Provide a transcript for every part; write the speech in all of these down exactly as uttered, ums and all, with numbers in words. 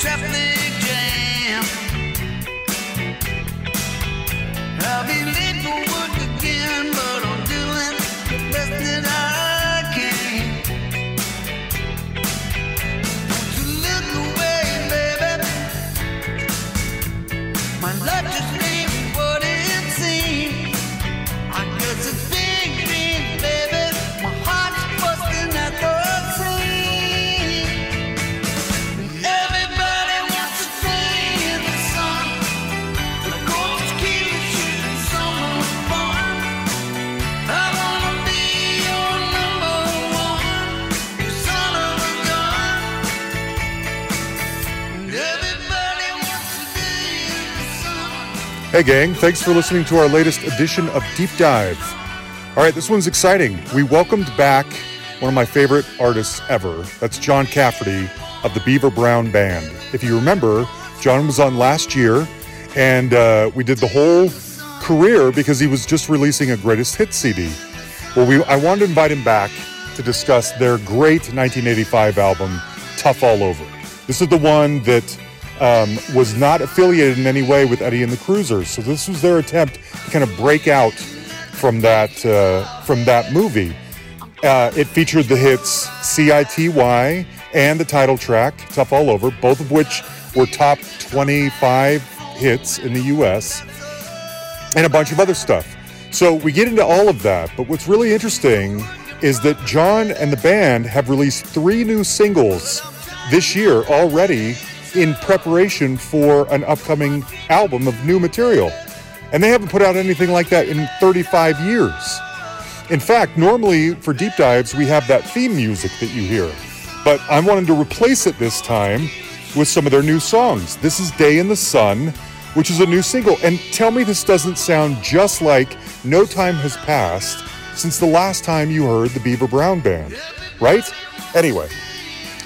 traffic jam. I'll be late for work again, but I'm doing the best that I can. Won't you look away, baby? My life just ain't what it seems. I guess it's big, big, baby. My heart's busting at the Hey gang, thanks for listening to our latest edition of Deep Dive. All right, this one's exciting. We welcomed back one of my favorite artists ever. That's John Cafferty of the Beaver Brown Band. If you remember, John was on last year, and uh, we did the whole career because he was just releasing a greatest hit C D. Well, we I wanted to invite him back to discuss their great nineteen eighty-five album, Tough All Over. This is the one that Um, was not affiliated in any way with Eddie and the Cruisers, so this was their attempt to kind of break out from that uh, from that movie. Uh, it featured the hits C I T Y and the title track Tough All Over, both of which were top twenty-five hits in the U S, and a bunch of other stuff. So we get into all of that, but what's really interesting is that John and the band have released three new singles this year already in preparation for an upcoming album of new material. And they haven't put out anything like that in thirty-five years. In fact, normally for deep dives, we have that theme music that you hear. But I wanted to replace it this time with some of their new songs. This is Day in the Sun, which is a new single. And tell me this doesn't sound just like no time has passed since the last time you heard the Beaver Brown Band, right? Anyway,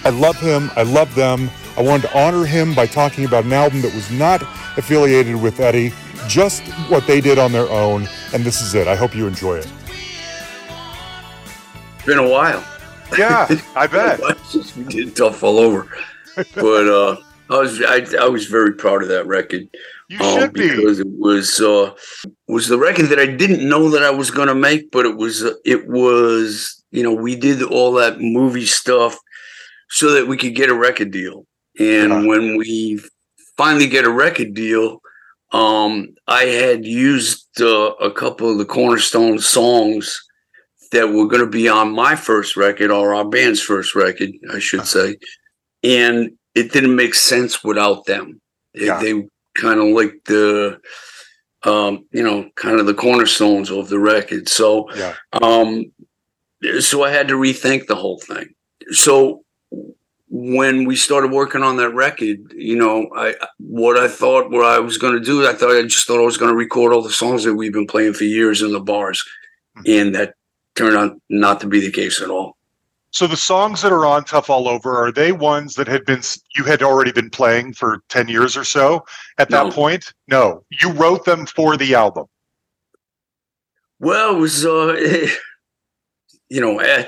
I love him. I love them. I wanted to honor him by talking about an album that was not affiliated with Eddie, just what they did on their own, and this is it. I hope you enjoy it. It's been a while. Yeah, I bet. We did Tough All Over. But uh, I was I, I was very proud of that record. You um, should be. Because it was, uh, was the record that I didn't know that I was going to make, but it was uh, it was, you know, we did all that movie stuff so that we could get a record deal. And uh-huh. when we finally get a record deal, um, I had used uh, a couple of the cornerstone songs that were going to be on my first record, or our band's first record, I should uh-huh. say. And it didn't make sense without them. It, yeah. They kind of like the, um, you know, kind of the cornerstones of the record. So, yeah. um, so I had to rethink the whole thing. So, when we started working on that record, you know, I what I thought what I was going to do, I thought I just thought I was going to record all the songs that we've been playing for years in the bars, and that turned out not to be the case at all. So the songs that are on Tough All Over, are they ones that had been you had already been playing for ten years or so at that no. point? No, you wrote them for the album. Well, it was, uh, you know. I,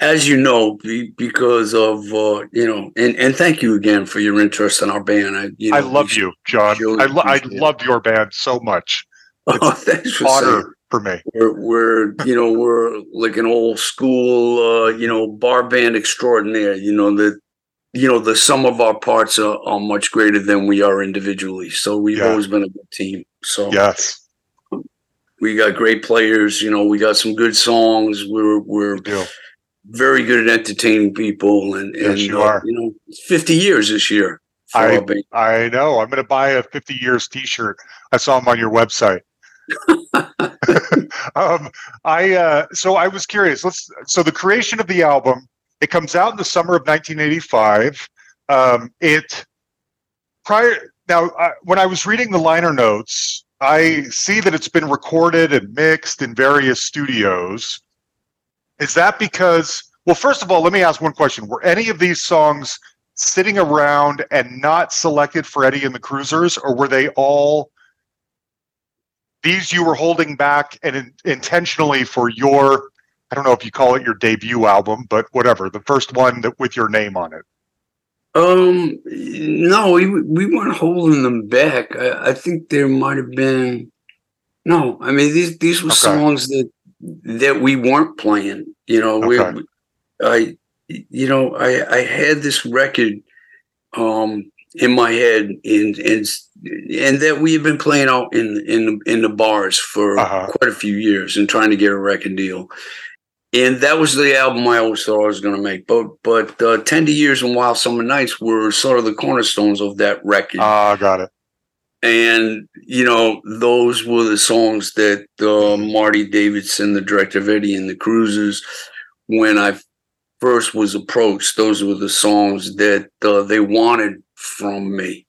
As you know, because of, uh, you know, and, and thank you again for your interest in our band. I, you know, I love you, John. I, lo- I love your band so much. It's oh, thanks for honor saying. For me. We're, we're you know, we're like an old school, uh, you know, bar band extraordinaire. You know, the, you know, the sum of our parts are, are much greater than we are individually. So we've yeah. always been a good team. So yes. We got great players. You know, we got some good songs. We're, we're, we very good at entertaining people, and, and yes, you, uh, are. You know, fifty years this year. I I know. I'm going to buy a fifty years T-shirt. I saw them on your website. um, I uh, so I was curious. Let's. So the creation of the album. It comes out in the summer of nineteen eighty-five. Um, it prior now I, when I was reading the liner notes, I see that it's been recorded and mixed in various studios. Is that because, well, first of all, let me ask one question. Were any of these songs sitting around and not selected for Eddie and the Cruisers, or were they all, these you were holding back and in, intentionally for your, I don't know if you call it your debut album, but whatever, the first one that with your name on it? Um, no, we we weren't holding them back. I, I think there might have been. No, I mean these these were okay. songs that that we weren't playing. You know, okay. we, I, you know, I I had this record, um, in my head, and and and that we had been playing out in in in the bars for uh-huh. quite a few years and trying to get a record deal. And that was the album I always thought I was going to make. But but uh, Tender Years and Wild Summer Nights were sort of the cornerstones of that record. Ah, uh, got it. And, you know, those were the songs that uh, Marty Davidson, the director of Eddie and the Cruisers, when I first was approached, those were the songs that uh, they wanted from me.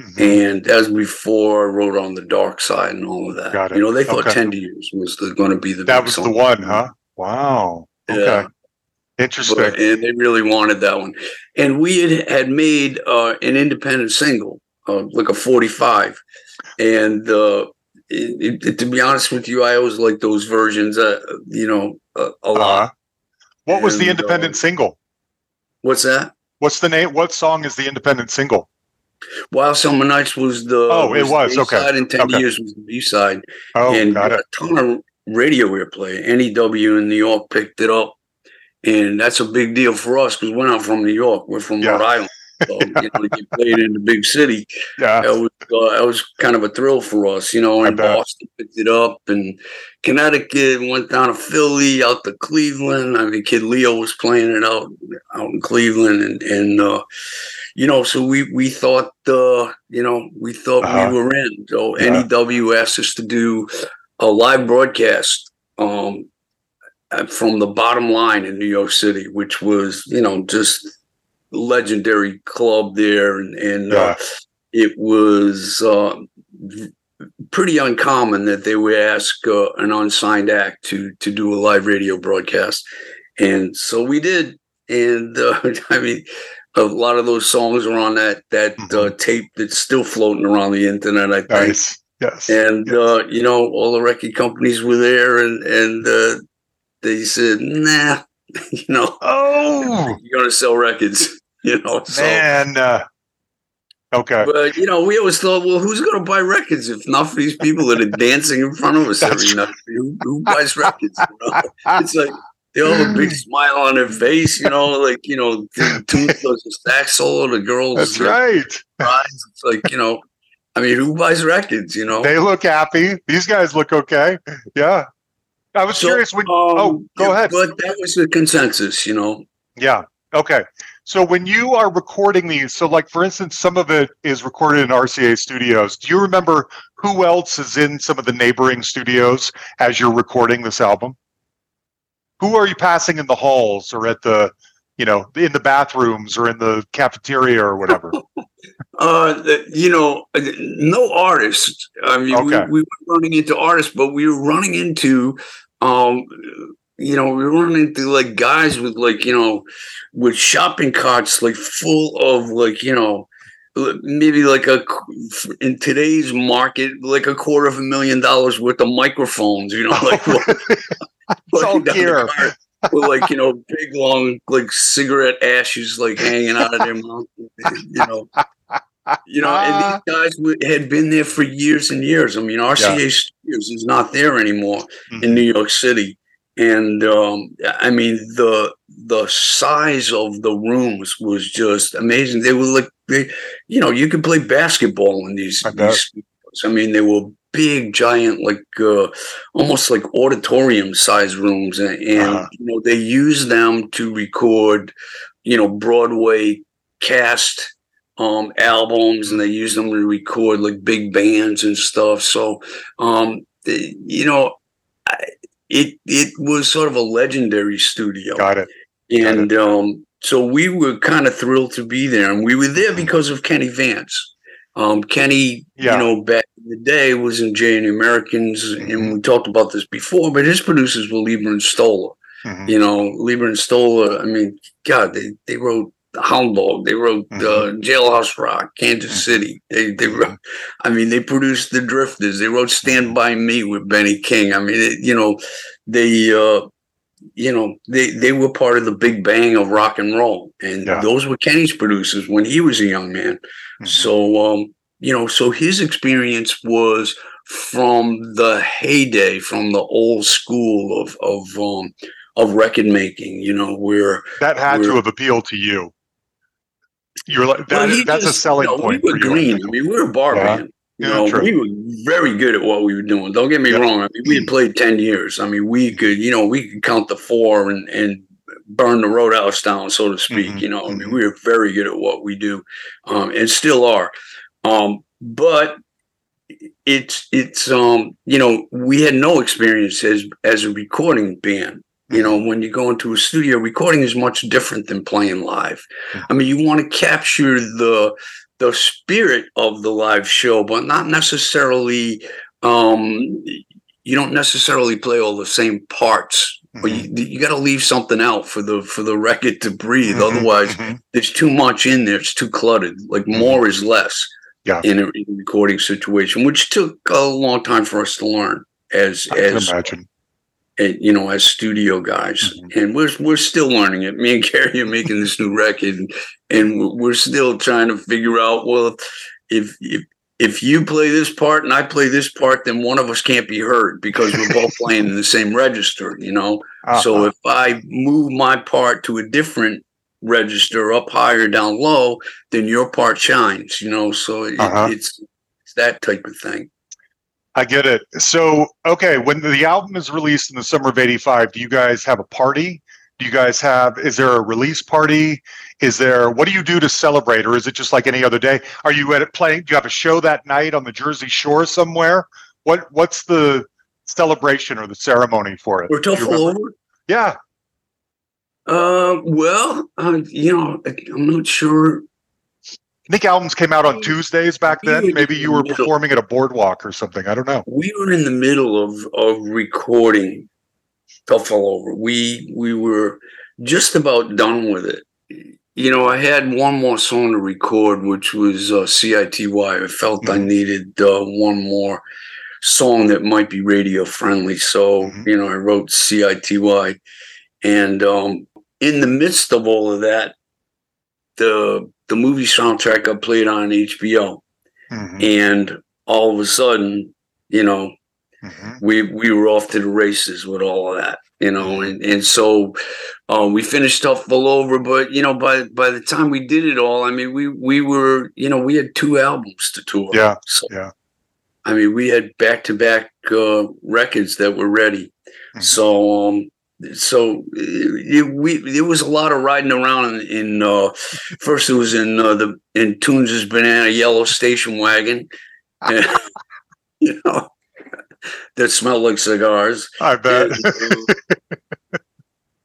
Mm-hmm. And that was before I wrote On the Dark Side and all of that. Got it. You know, they thought okay. Tender Years was going to be the that big song. That was the one, huh? Wow. Okay. Yeah. Interesting. But, and they really wanted that one. And we had, had made uh, an independent single, uh, like a forty-five. And uh, it, it, to be honest with you, I always liked those versions, uh, you know, uh, a lot. Uh, what and, was the independent uh, single? What's that? What's the name? What song is the independent single? Wild Summer Nights was the Oh, was it was. The okay. side, and Tender okay. Years was the B-side. Oh, and got it. A ton of radio airplay. N E W in New York picked it up, and that's a big deal for us because we're not from New York. We're from yeah. Rhode Island. So, yeah. you know, you played in the big city. Yeah, that was, uh, that was kind of a thrill for us, you know. And Boston picked it up, and Connecticut went down to Philly, out to Cleveland. I mean, Kid Leo was playing it out out in Cleveland, and and uh, you know, so we we thought, uh, you know, we thought uh-huh. we were in. So yeah. N E W asked us to do a live broadcast um, from the Bottom Line in New York City, which was, you know, just legendary club there, and, and yeah. uh, it was uh, pretty uncommon that they would ask uh, an unsigned act to to do a live radio broadcast, and so we did. And uh, I mean, a lot of those songs are on that that mm-hmm. uh, tape that's still floating around the internet, I think. Nice. Yes, and yes. Uh, you know, all the record companies were there, and and uh, they said, "Nah, you know, oh, you're gonna sell records, you know." So, man, uh, okay, but you know, we always thought, well, who's gonna buy records if not for these people that are dancing in front of us every night? Who, who buys records? You know? It's like they all have a big smile on their face, you know, like, you know, the two does a sax solo, the girls, that's right. It's like, you know. I mean, who buys records, you know? They look happy. These guys look okay. Yeah. I was so, curious. When, um, oh, go yeah, ahead. But that was the consensus, you know? Yeah. Okay. So when you are recording these, so like, for instance, some of it is recorded in R C A Studios. Do you remember who else is in some of the neighboring studios as you're recording this album? Who are you passing in the halls or at the, you know, in the bathrooms or in the cafeteria or whatever? Uh, you know, no artists. I mean, okay. we, we were running into artists, but we were running into, um, you know, we were running into like guys with like, you know, with shopping carts, like full of like, you know, maybe like a, in today's market, like a quarter of a million dollars worth of microphones, you know, like, it's all gear. With like, you know, big long like cigarette ashes like hanging out of their mouth, you know, you know, and these guys w- had been there for years and years. I mean, R C A yeah. Studios is not there anymore mm-hmm. in New York City, and um, I mean the the size of the rooms was just amazing. They were like, they, you know, you could play basketball in these. I, these studios. I mean, they were big, giant, like uh, almost like auditorium-sized rooms, and, and uh-huh. you know, they use them to record, you know, Broadway cast um, albums, and they use them to record like big bands and stuff. So, um, they, you know, I, it it was sort of a legendary studio. Got it. And Got it. Um, so we were kind of thrilled to be there, and we were there because of Kenny Vance. Um, Kenny, yeah. you know, back in the day was in J and Americans, mm-hmm. and we talked about this before, but his producers were Lieber and Stoller. Mm-hmm. You know, Lieber and Stoller, I mean, God, they, they wrote Hound Dog, they wrote mm-hmm. uh, Jailhouse Rock, Kansas mm-hmm. City. They they wrote, I mean, they produced The Drifters. They wrote Stand By Me with Ben E. King. I mean, it, you know, they, uh, you know, they, they were part of the big bang of rock and roll. And yeah. those were Kenny's producers when he was a young man. Mm-hmm. So, um, you know, so his experience was from the heyday, from the old school of, of, um, of record making, you know, where that had to have appealed to you. You're like, that, well, that's just a selling you know, point. We were for green. You. I mean, we were a bar yeah. band. You yeah, know, true. We were very good at what we were doing. Don't get me yeah. wrong. I mean, we had played ten years. I mean, we could, you know, we could count the four and, and burn the roadhouse down, so to speak. Mm-hmm. You know, I mean, we were very good at what we do, um, and still are. Um, but it's, it's, um, you know, we had no experience as, as a recording band. You know, when you go into a studio, recording is much different than playing live. I mean, you want to capture the the spirit of the live show, but not necessarily, um, you don't necessarily play all the same parts. But you, you got to leave something out for the for the record to breathe. Mm-hmm, Otherwise, mm-hmm. there's too much in there. It's too cluttered. Like mm-hmm. more is less yeah. in a recording situation, which took a long time for us to learn as I as. Imagine. And, you know, as studio guys, mm-hmm. and we're we're still learning it. Me and Gary are making this new record, and, and we're still trying to figure out. Well, if if if you play this part and I play this part, then one of us can't be heard because we're both playing in the same register. You know, uh-huh. So if I move my part to a different register, up higher, down low, then your part shines. You know, so it, uh-huh. it's it's that type of thing. I get it. So, okay, when the album is released in the summer of eighty-five, do you guys have a party? Do you guys have, is there a release party? Is there, what do you do to celebrate? Or is it just like any other day? Are you at it playing? Do you have a show that night on the Jersey Shore somewhere? What What's the celebration or the ceremony for it? We're Tough All Over? Yeah. Uh, well, uh, you know, I'm not sure. I think albums came out on Tuesdays back then. Maybe you were performing at a boardwalk or something. I don't know. We were in the middle of, of recording Tough All Over. We we were just about done with it. You know, I had one more song to record, which was uh, C I T Y. I felt mm-hmm. I needed uh, one more song that might be radio friendly. So, mm-hmm. you know, I wrote C I T Y. And um, in the midst of all of that, the... the movie soundtrack got played on H B O, mm-hmm. and all of a sudden, you know, mm-hmm. we we were off to the races with all of that, you know, and and so uh, we finished Tough All Over, but you know, by by the time we did it all, I mean, we we were, you know, we had two albums to tour, yeah, so, yeah. I mean, we had back to back records that were ready, mm-hmm. so. um So it, we there was a lot of riding around in, in uh, first it was in uh, the in Toons' banana yellow station wagon, and, you know, that smelled like cigars. I bet. And, uh,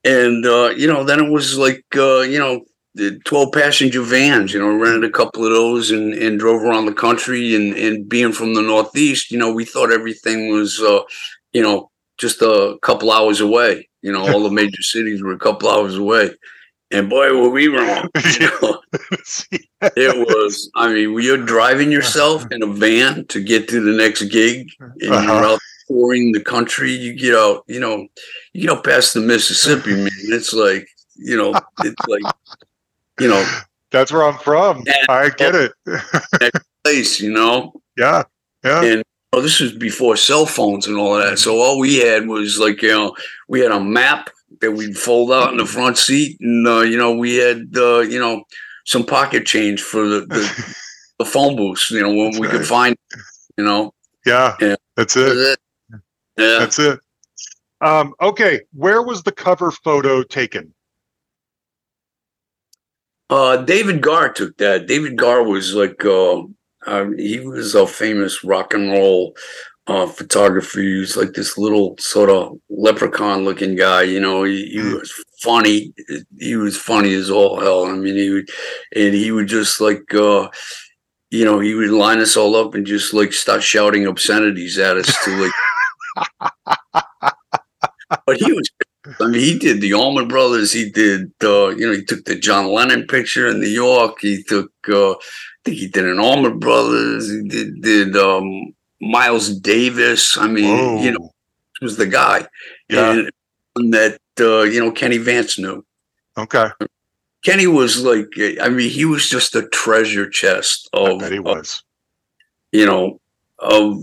and uh, you know, then it was like uh, you know the twelve passenger vans. You know, rented a couple of those and, and drove around the country. And, and being from the Northeast, you know, we thought everything was uh, you know just a couple hours away. You know, all the major cities were a couple hours away. And boy, were we wrong. You know? It was, I mean, you're driving yourself in a van to get to the next gig, and uh-huh. you're out touring the country. You get out, you know, you get out past the Mississippi, man. It's like, you know, it's like, you know. That's where I'm from. I get it. Next place, you know. Yeah, yeah. And, oh, this was before cell phones and all of that. So all we had was like, you know, we had a map that we'd fold out in the front seat. And, uh, you know, we had, uh, you know, some pocket change for the, the, the phone booths, you know, when that's we right. could find, you know. Yeah, yeah. That's it. That's it. Yeah. That's it. Um, okay. Where was the cover photo taken? Uh, David Garr took that. David Garr was like, uh, Um, he was a famous rock and roll uh, photographer. He was like this little sort of leprechaun-looking guy. You know, he, he was funny. He was funny as all hell. I mean, he would, and he would just like, uh, you know, he would line us all up and just like start shouting obscenities at us to like. But he was. I mean, he did the Allman Brothers. He did, uh, you know, he took the John Lennon picture in New York. He took. Uh, I think he did an Allman Brothers. He did, did um, Miles Davis. I mean, Whoa. You know, he was the guy. Yeah. And that uh, you know, Kenny Vance knew. Okay. Kenny was like, I mean, he was just a treasure chest of, I bet he was. Of, you know, of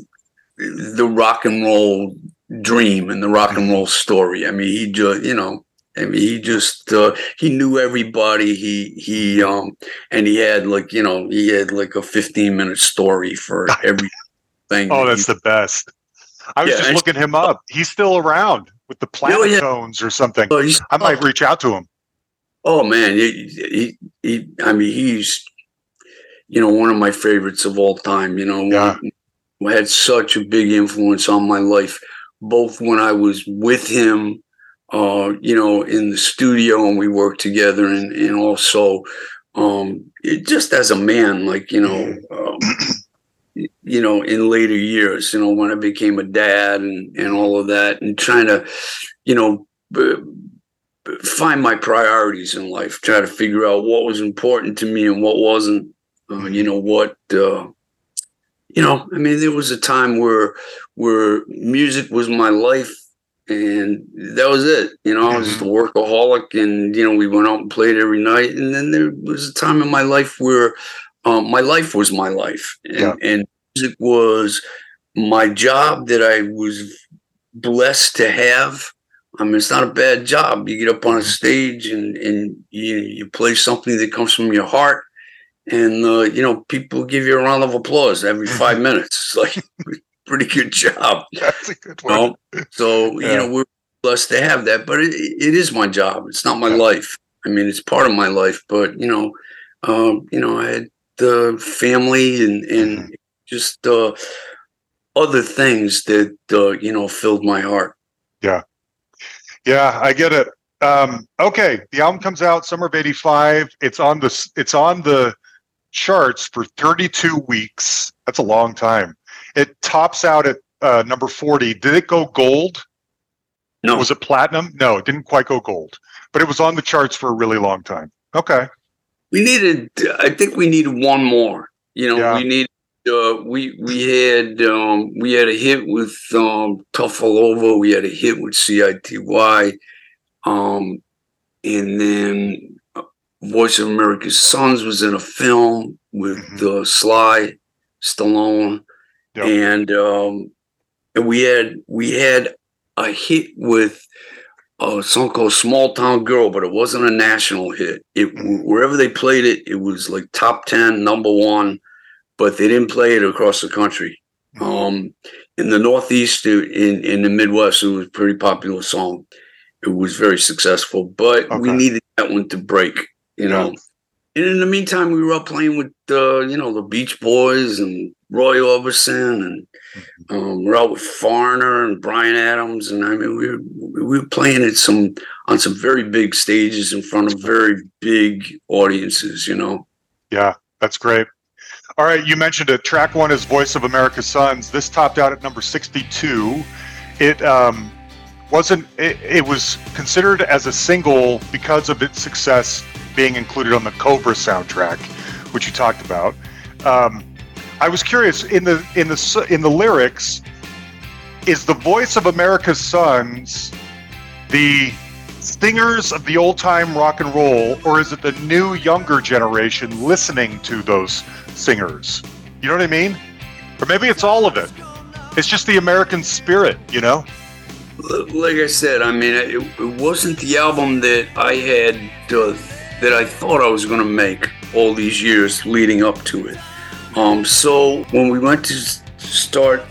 the rock and roll dream and the rock and roll story. I mean, he just, you know, I mean, he just, uh, he knew everybody. He, he, um, and he had like, you know, he had like a fifteen minute story for everything. Oh, that's he, the best. I was yeah, just looking him up. He's still around with the Planetones yeah. or something. Oh, I might reach out to him. Oh man, he, he, he, I mean, he's, you know, one of my favorites of all time, you know, yeah. one, had such a big influence on my life, both when I was with him, uh, you know, in the studio and we worked together, and, and also um, it, just as a man, like, you know, um, you know, in later years, you know, when I became a dad and, and all of that, and trying to, you know, b- b- find my priorities in life, try to figure out what was important to me and what wasn't, uh, you know, what, uh, you know, I mean, there was a time where, where music was my life and that was it. You know, I was just a workaholic and, you know, we went out and played every night. And then there was a time in my life where, Um, my life was my life, and, yeah. and music was my job that I was blessed to have. I mean, it's not a bad job. You get up on a stage and, and you, you play something that comes from your heart, and, uh, you know, people give you a round of applause every five minutes. It's like, pretty good job. That's a good one. You know? So, yeah. you know, we're blessed to have that, but it, it is my job. It's not my yeah. life. I mean, it's part of my life, but, you know, uh, you know, I had the family and, and mm-hmm. just uh, other things that, uh, you know, filled my heart. Yeah. Yeah, I get it. Um, okay. The album comes out summer of eighty-five. It's on the, it's on the charts for thirty-two weeks. That's a long time. It tops out at uh, number forty. Did it go gold? No. Was it platinum? No, it didn't quite go gold, but it was on the charts for a really long time. Okay. We needed, I think we needed one more, you know, yeah. we needed, uh, we, we had, um, we had a hit with, um, Tough All Over. We had a hit with C I T Y, um, and then Voice of America's Sons was in a film with, mm-hmm. uh, Sly Stallone. Yep. And, um, and we had, we had a hit with, Uh, a song called Small Town Girl, but it wasn't a national hit. It wherever they played it, it was like top ten, number one, but they didn't play it across the country. Um, in the Northeast, in, in the Midwest, it was a pretty popular song. It was very successful, but okay. we needed that one to break, you know. Yeah. And in the meantime, we were up playing with, uh, you know, the Beach Boys and Roy Orbison, and um, we're out with Farner and Brian Adams, and I mean, we were, we were playing at some on some very big stages in front of very big audiences, you know. Yeah, that's great. All right, you mentioned it. Track one is Voice of America's Sons. This topped out at number sixty-two. It um, wasn't. It, it was considered as a single because of its success being included on the Cobra soundtrack, which you talked about. Um, I was curious in the in the in the lyrics, is the Voice of America's Sons the singers of the old time rock and roll, or is it the new younger generation listening to those singers? You know what I mean? Or maybe it's all of it. It's just the American spirit, you know. Like I said, I mean, it, it wasn't the album that I had uh, that I thought I was going to make all these years leading up to it. Um, so when we went to start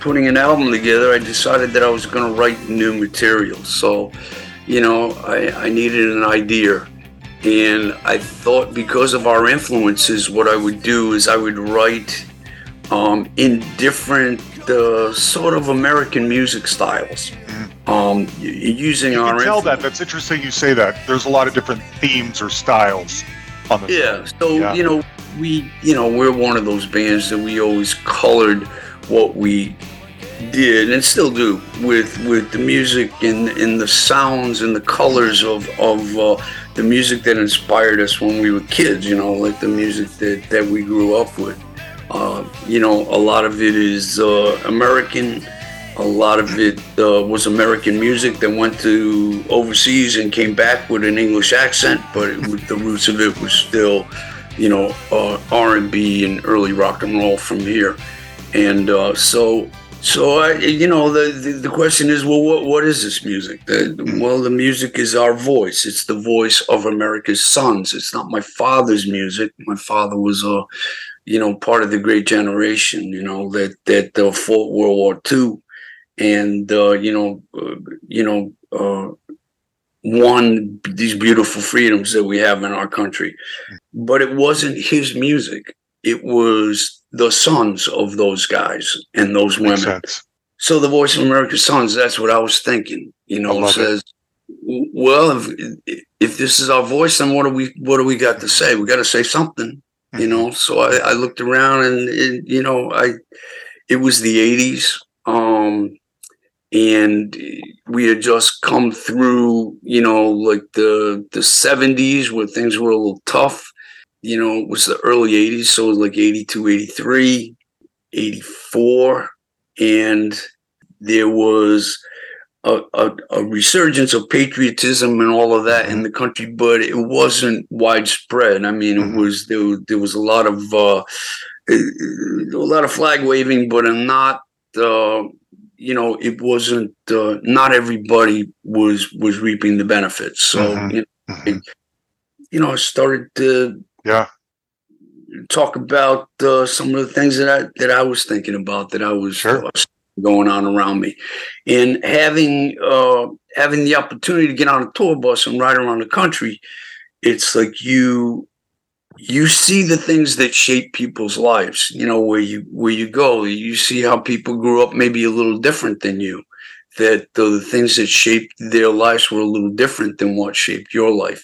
putting an album together, I decided that I was going to write new material. So, you know, I, I needed an idea. And I thought because of our influences, what I would do is I would write um, in different uh, sort of American music styles. Um, using you can our tell influence. That. That's interesting you say that. There's a lot of different themes or styles on the Yeah, song. So, yeah. you know. We, you know, we're one of those bands that we always colored what we did and still do with with the music and, and the sounds and the colors of, of uh, the music that inspired us when we were kids, you know, like the music that, that we grew up with. Uh, you know, a lot of it is uh, American A lot of it uh, was American music that went to overseas and came back with an English accent, but it, the roots of it was still, you know, uh, R and B and early rock and roll from here. And uh, so, so I, you know, the, the the question is, well, what what is this music? The, well, the music is our voice. It's the voice of America's sons. It's not my father's music. My father was a, you know, part of the Great Generation, you know, that that uh, fought World War Two. And uh, you know, uh, you know, uh, won these beautiful freedoms that we have in our country. But it wasn't his music; it was the sons of those guys and those women. Makes sense. So, the Voice of America's Sons—that's what I was thinking. You know, says, it. "Well, if, if this is our voice, then what do we? What do we got to say? We got to say something." Mm-hmm. You know. So I, I looked around, and it, you know, I—it was the eighties. Um, And we had just come through, you know, like the the seventies where things were a little tough. You know, it was the early eighties. So it was like eighty-two, eighty-three, eighty-four. And there was a, a, a resurgence of patriotism and all of that in the country, but it wasn't widespread. I mean, it was there, there was a lot of uh, a lot of flag waving, but not uh you know, it wasn't, uh, not everybody was, was reaping the benefits. So, mm-hmm. you know, mm-hmm. it, you know, I started to yeah. talk about uh, some of the things that I, that I was thinking about, that I was sure. uh, going on around me, and having, uh, having the opportunity to get on a tour bus and ride around the country. It's like you, you see the things that shape people's lives, you know, where you where you go, you see how people grew up maybe a little different than you, that the, the things that shaped their lives were a little different than what shaped your life.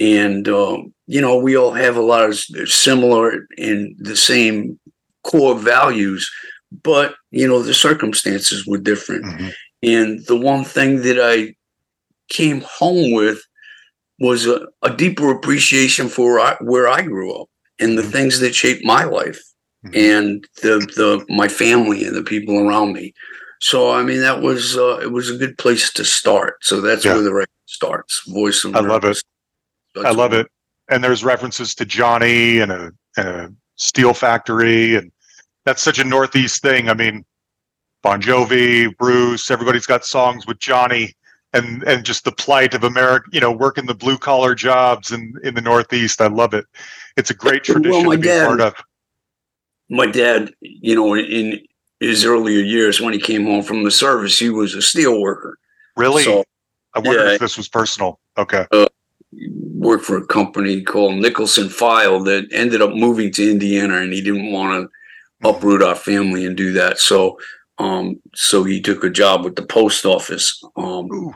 And, um, you know, we all have a lot of similar and the same core values, but, you know, the circumstances were different. Mm-hmm. And the one thing that I came home with was a, a deeper appreciation for I, where I grew up and the things that shaped my life mm-hmm. and the the my family and the people around me. So, I mean, that was uh, it was a good place to start. So that's yeah. where the record starts. Voice of I love it. Starts. I love it. And there's references to Johnny and a, and a steel factory, and that's such a Northeast thing. I mean, Bon Jovi, Bruce, everybody's got songs with Johnny. And and just the plight of America, you know, working the blue collar jobs in, in the Northeast. I love it. It's a great tradition well, my to be dad, part of. My dad, you know, in his earlier years when he came home from the service, he was a steel worker. Really? So, I wonder yeah, if this was personal. Okay. Uh, worked for a company called Nicholson File that ended up moving to Indiana, and he didn't want to mm-hmm. uproot our family and do that. So, um, so he took a job with the post office. Um, Ooh.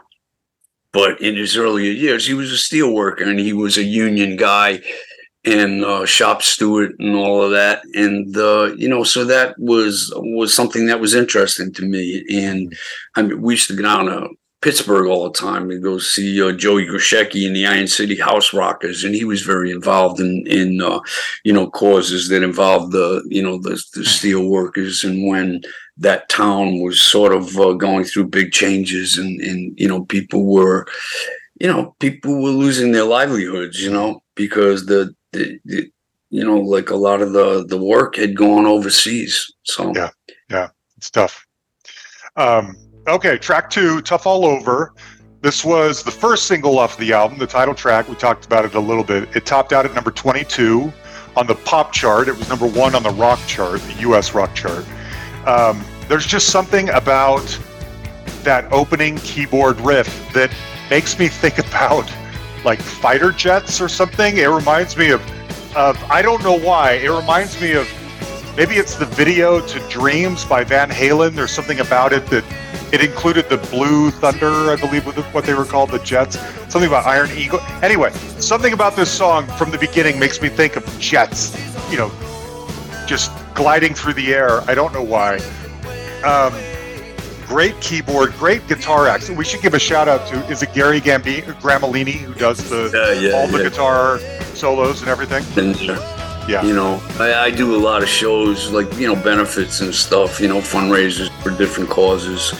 But in his earlier years, he was a steel worker, and he was a union guy and uh, shop steward and all of that. And, uh, you know, so that was was something that was interesting to me. And I mean, we used to go down to Pittsburgh all the time and go see uh, Joey Grishecki and the Iron City House Rockers. And he was very involved in, in uh, you know, causes that involved the, you know, the, the steel workers and when that town was sort of uh, going through big changes, and, and, you know, people were, you know, people were losing their livelihoods, you know, because the, the, the you know, like a lot of the, the work had gone overseas. So, yeah, yeah, it's tough. Um, okay. Track two, Tough All Over. This was the first single off the album, the title track. We talked about it a little bit. It topped out at number twenty-two on the pop chart. It was number one on the rock chart, the U S rock chart. Um, there's just something about that opening keyboard riff that makes me think about like fighter jets or something. It reminds me of, of I don't know why, it reminds me of, maybe it's the video to Dreams by Van Halen. There's something about it that it included the Blue Thunder, I believe, with what they were called, the Jets. Something about Iron Eagle. Anyway, something about this song from the beginning makes me think of jets, you know, just gliding through the air. I don't know why. Um, great keyboard, great guitar acts. We should give a shout out to, is it Gary Gambi- Gramolini who does the uh, yeah, all the yeah. guitar solos and everything? Yeah. You know, I, I do a lot of shows, like, you know, benefits and stuff, you know, fundraisers for different causes,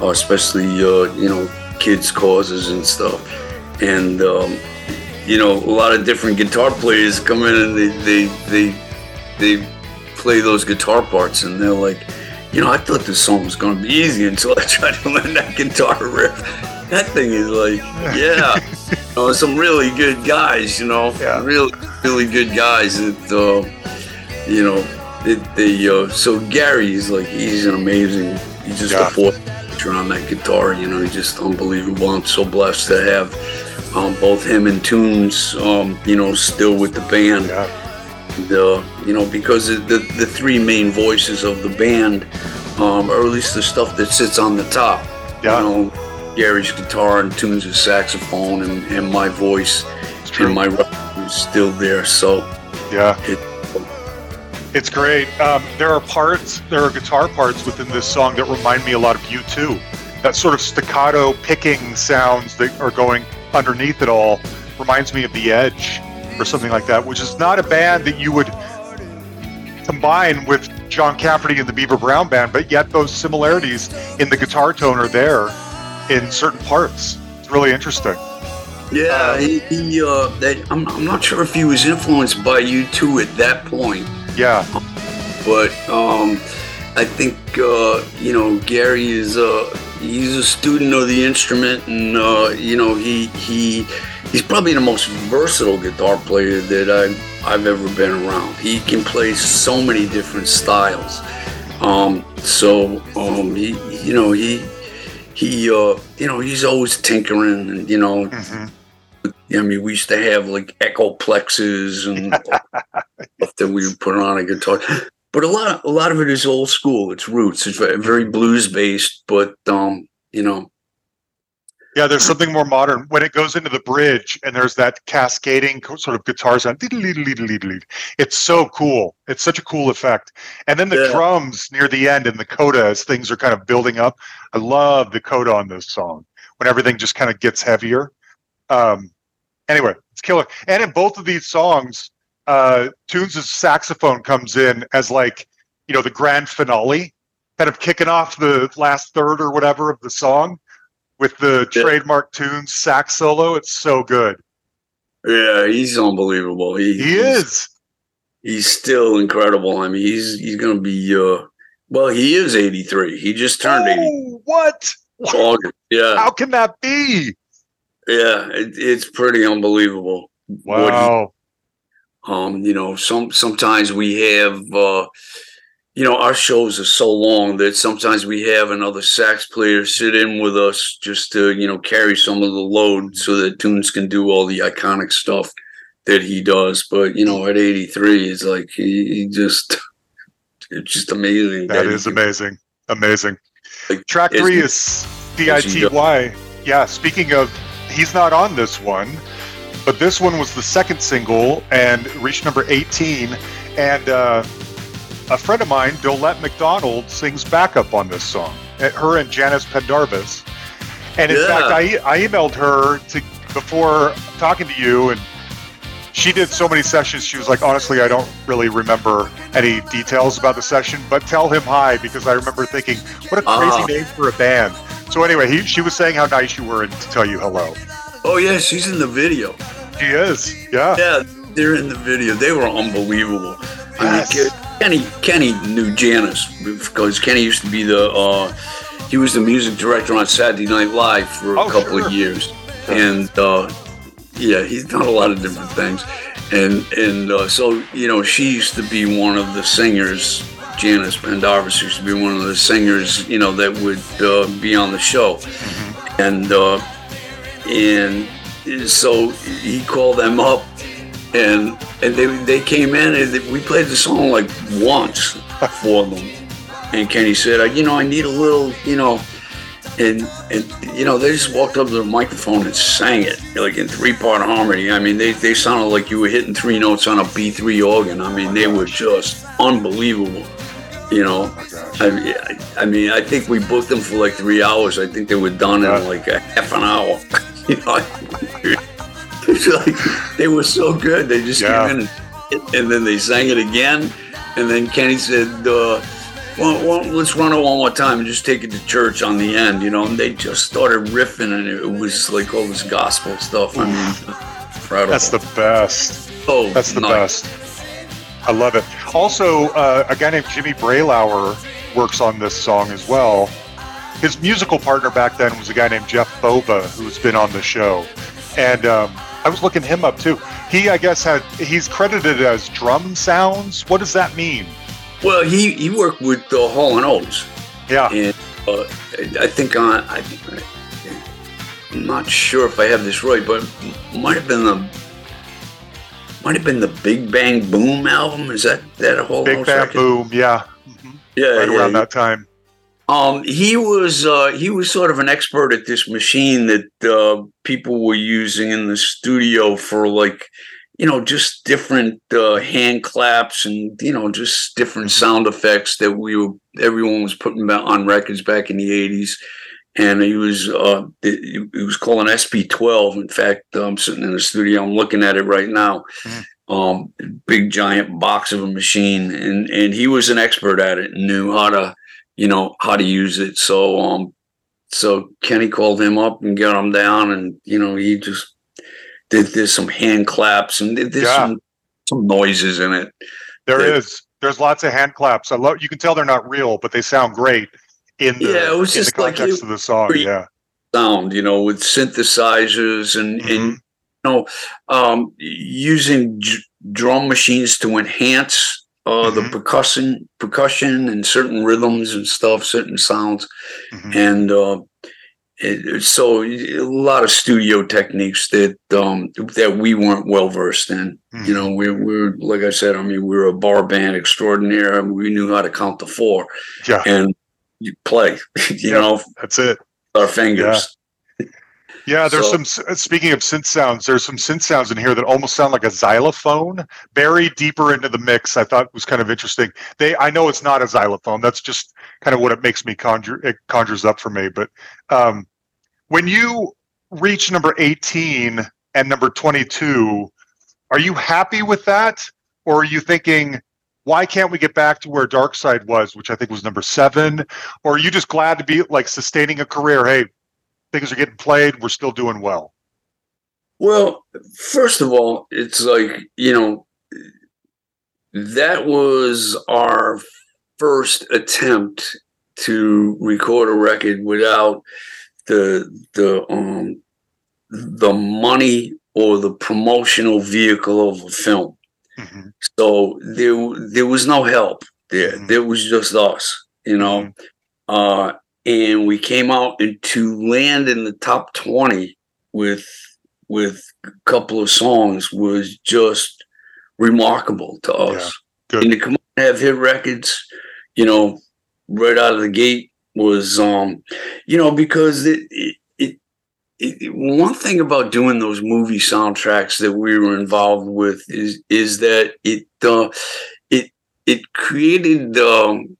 uh, especially, uh, you know, kids' causes and stuff. And, um, you know, a lot of different guitar players come in and they, they, they, they play those guitar parts and they're like, you know, I thought this song was going to be easy until I tried to learn that guitar riff. That thing is like, yeah. You know, some really good guys, you know, yeah. really, really good guys that, uh, you know, they, they uh, so Gary is like, he's an amazing, he's just yeah. a fourth feature on that guitar, you know, he's just unbelievable. I'm so blessed to have um, both him and Tunes, um, you know, still with the band. Yeah. The, you know, because the the three main voices of the band, um, or at least the stuff that sits on the top, yeah. you know, Gary's guitar and Tunes' saxophone and, and my voice and my record is still there. So yeah, it, it's great. Um, there are parts, there are guitar parts within this song that remind me a lot of U two. That sort of staccato picking sounds that are going underneath it all reminds me of The Edge. Or something like that, which is not a band that you would combine with John Cafferty and the Beaver Brown Band, but yet those similarities in the guitar tone are there in certain parts. It's really interesting. Yeah, um, he, he, uh, that, I'm, I'm not sure if he was influenced by U two at that point. Yeah. But um, I think, uh, you know, Gary is a, he's a student of the instrument, and, uh, you know, he he... he's probably the most versatile guitar player that I've, I've ever been around. He can play so many different styles. Um, so, um, he, you know, he, he, uh, you know, he's always tinkering and, you know, mm-hmm. I mean, we used to have like echo plexes and stuff that we would put on a guitar, but a lot, of, a lot of it is old school. It's roots. It's very blues based, but, um, you know, yeah, there's something more modern. When it goes into the bridge and there's that cascading sort of guitar sound, it's so cool. It's such a cool effect. And then the yeah. drums near the end and the coda as things are kind of building up. I love the coda on this song when everything just kind of gets heavier. Um, anyway, it's killer. And in both of these songs, uh, Tunes' saxophone comes in as like, you know, the grand finale, kind of kicking off the last third or whatever of the song. With the yeah. trademark Tunes sax solo, it's so good. Yeah, he's unbelievable. He, he is. He's, he's still incredible. I mean, he's he's going to be. Uh, well, he is eighty-three. He just turned eighty. Oh, what? August. Yeah. How can that be? Yeah, it, it's pretty unbelievable. Wow. He, um, you know, some sometimes we have. Uh, You know, our shows are so long that sometimes we have another sax player sit in with us just to, you know, carry some of the load so that Tunes can do all the iconic stuff that he does. But, you know, at eighty-three, it's like he, he just, it's just amazing. That, that is amazing. Amazing. Like, Track three is C I T Y. Yeah, speaking of, he's not on this one, but this one was the second single and reached number eighteen. And, uh, a friend of mine, Dolette McDonald, sings backup on this song. Her and Janice Pendarvis. And in yeah. fact, I, I emailed her to before talking to you, and she did so many sessions. She was like, honestly, I don't really remember any details about the session, but tell him hi, because I remember thinking, what a crazy uh-huh. name for a band. So anyway, he, she was saying how nice you were and to tell you hello. Oh, yeah, she's in the video. She is, yeah. Yeah, they're in the video. They were unbelievable. Yes. I mean, Kenny Kenny knew Janice because Kenny used to be the uh, he was the music director on Saturday Night Live for a oh, couple sure. of years, and uh, yeah, he's done a lot of different things, and and uh, so you know she used to be one of the singers. Janice Pendarvis used to be one of the singers, you know, that would uh, be on the show, and uh, and so he called them up. And and they they came in and they, we played the song like once for them. And Kenny said, you know, I need a little, you know, and and you know they just walked up to the microphone and sang it like in three part harmony. I mean, they they sounded like you were hitting three notes on a B three organ. I mean, they were just unbelievable. You know, I mean, I, I mean, I think we booked them for like three hours. I think they were done in like a half an hour. You know. It's like they were so good. They just yeah. came in and and then they sang it again, and then Kenny said, uh, well, well, let's run it one more time and just take it to church on the end, you know, and they just started riffing, and it was like all this gospel stuff. I mean, incredible. That's the best. Oh, that's the nice. best. I love it. Also, uh, a guy named Jimmy Bralauer works on this song as well. His musical partner back then was a guy named Jeff Boba, who's been on the show. And um, I was looking him up, too. He, I guess, had he's credited as Drum Sounds. What does that mean? Well, he, he worked with uh, Hall and Oates. Yeah. And uh, I think on, I, I'm not sure if I have this right, but it might have been the might have been the Big Bang Boom album. Is that that a Hall and Oates record? Big Bang Boom, yeah. Mm-hmm. Yeah, right yeah, around yeah. that time. Um, he was uh, he was sort of an expert at this machine that uh, people were using in the studio for, like, you know, just different uh, hand claps and, you know, just different sound effects that we were everyone was putting on records back in the eighties. And he was uh, it, it was called an S P twelve. In fact, I'm sitting in the studio. I'm looking at it right now. Mm. Um, big giant box of a machine, and and he was an expert at it and knew how to. you know, how to use it. So, um, so Kenny called him up and got him down, and, you know, he just did there's some hand claps and there's yeah. some, some noises in it. There that, is. There's lots of hand claps. I love, you can tell they're not real, but they sound great in the, yeah, it was in just the context like, of the song. Yeah. Sound, you know, with synthesizers and, mm-hmm. and, you know, um, using j- drum machines to enhance, Uh, mm-hmm. the percussion, percussion, and certain rhythms and stuff, certain sounds, mm-hmm. and uh, it, so a lot of studio techniques that um, that we weren't well versed in. Mm-hmm. You know, we were, like I said, I mean, we were a bar band extraordinaire. I mean, we knew how to count to four, yeah. and you play. you yeah, know, that's it. Our fingers. Yeah, yeah there's so, some. Speaking of synth sounds, there's some synth sounds in here that almost sound like a xylophone. Buried deeper into the mix, I thought was kind of interesting. They, I know it's not a xylophone. That's just kind of what it makes me conjure. It conjures up for me. But um, when you reach number eighteen and number twenty-two, are you happy with that, or are you thinking, why can't we get back to where Dark Side was, which I think was number seven? Or are you just glad to be like sustaining a career? Hey, things are getting played. We're still doing well. Well, first of all, it's like, you know, that was our first attempt to record a record without the the um, the money or the promotional vehicle of a film. Mm-hmm. So there there was no help there. Mm-hmm. There was just us, you know. Mm-hmm. Uh, and we came out and to land in the top twenty with with a couple of songs was just remarkable to us. Yeah. Good. And to come and have hit records, you know, right out of the gate was, um, you know, because it, it, it, it, one thing about doing those movie soundtracks that we were involved with is is that it uh, it it created um,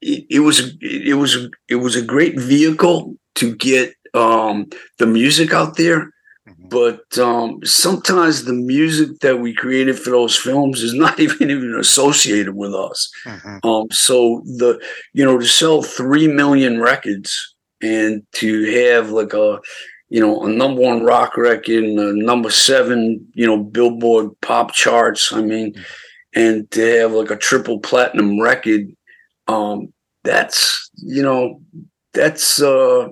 it, it was it was it was a great vehicle to get um, the music out there. But um, sometimes the music that we created for those films is not even, even associated with us. Mm-hmm. Um, so the you know to sell three million records and to have like a you know a number one rock record and a number seven you know Billboard pop charts. I mean, mm-hmm. and to have like a triple platinum record. Um, that's you know that's. Uh,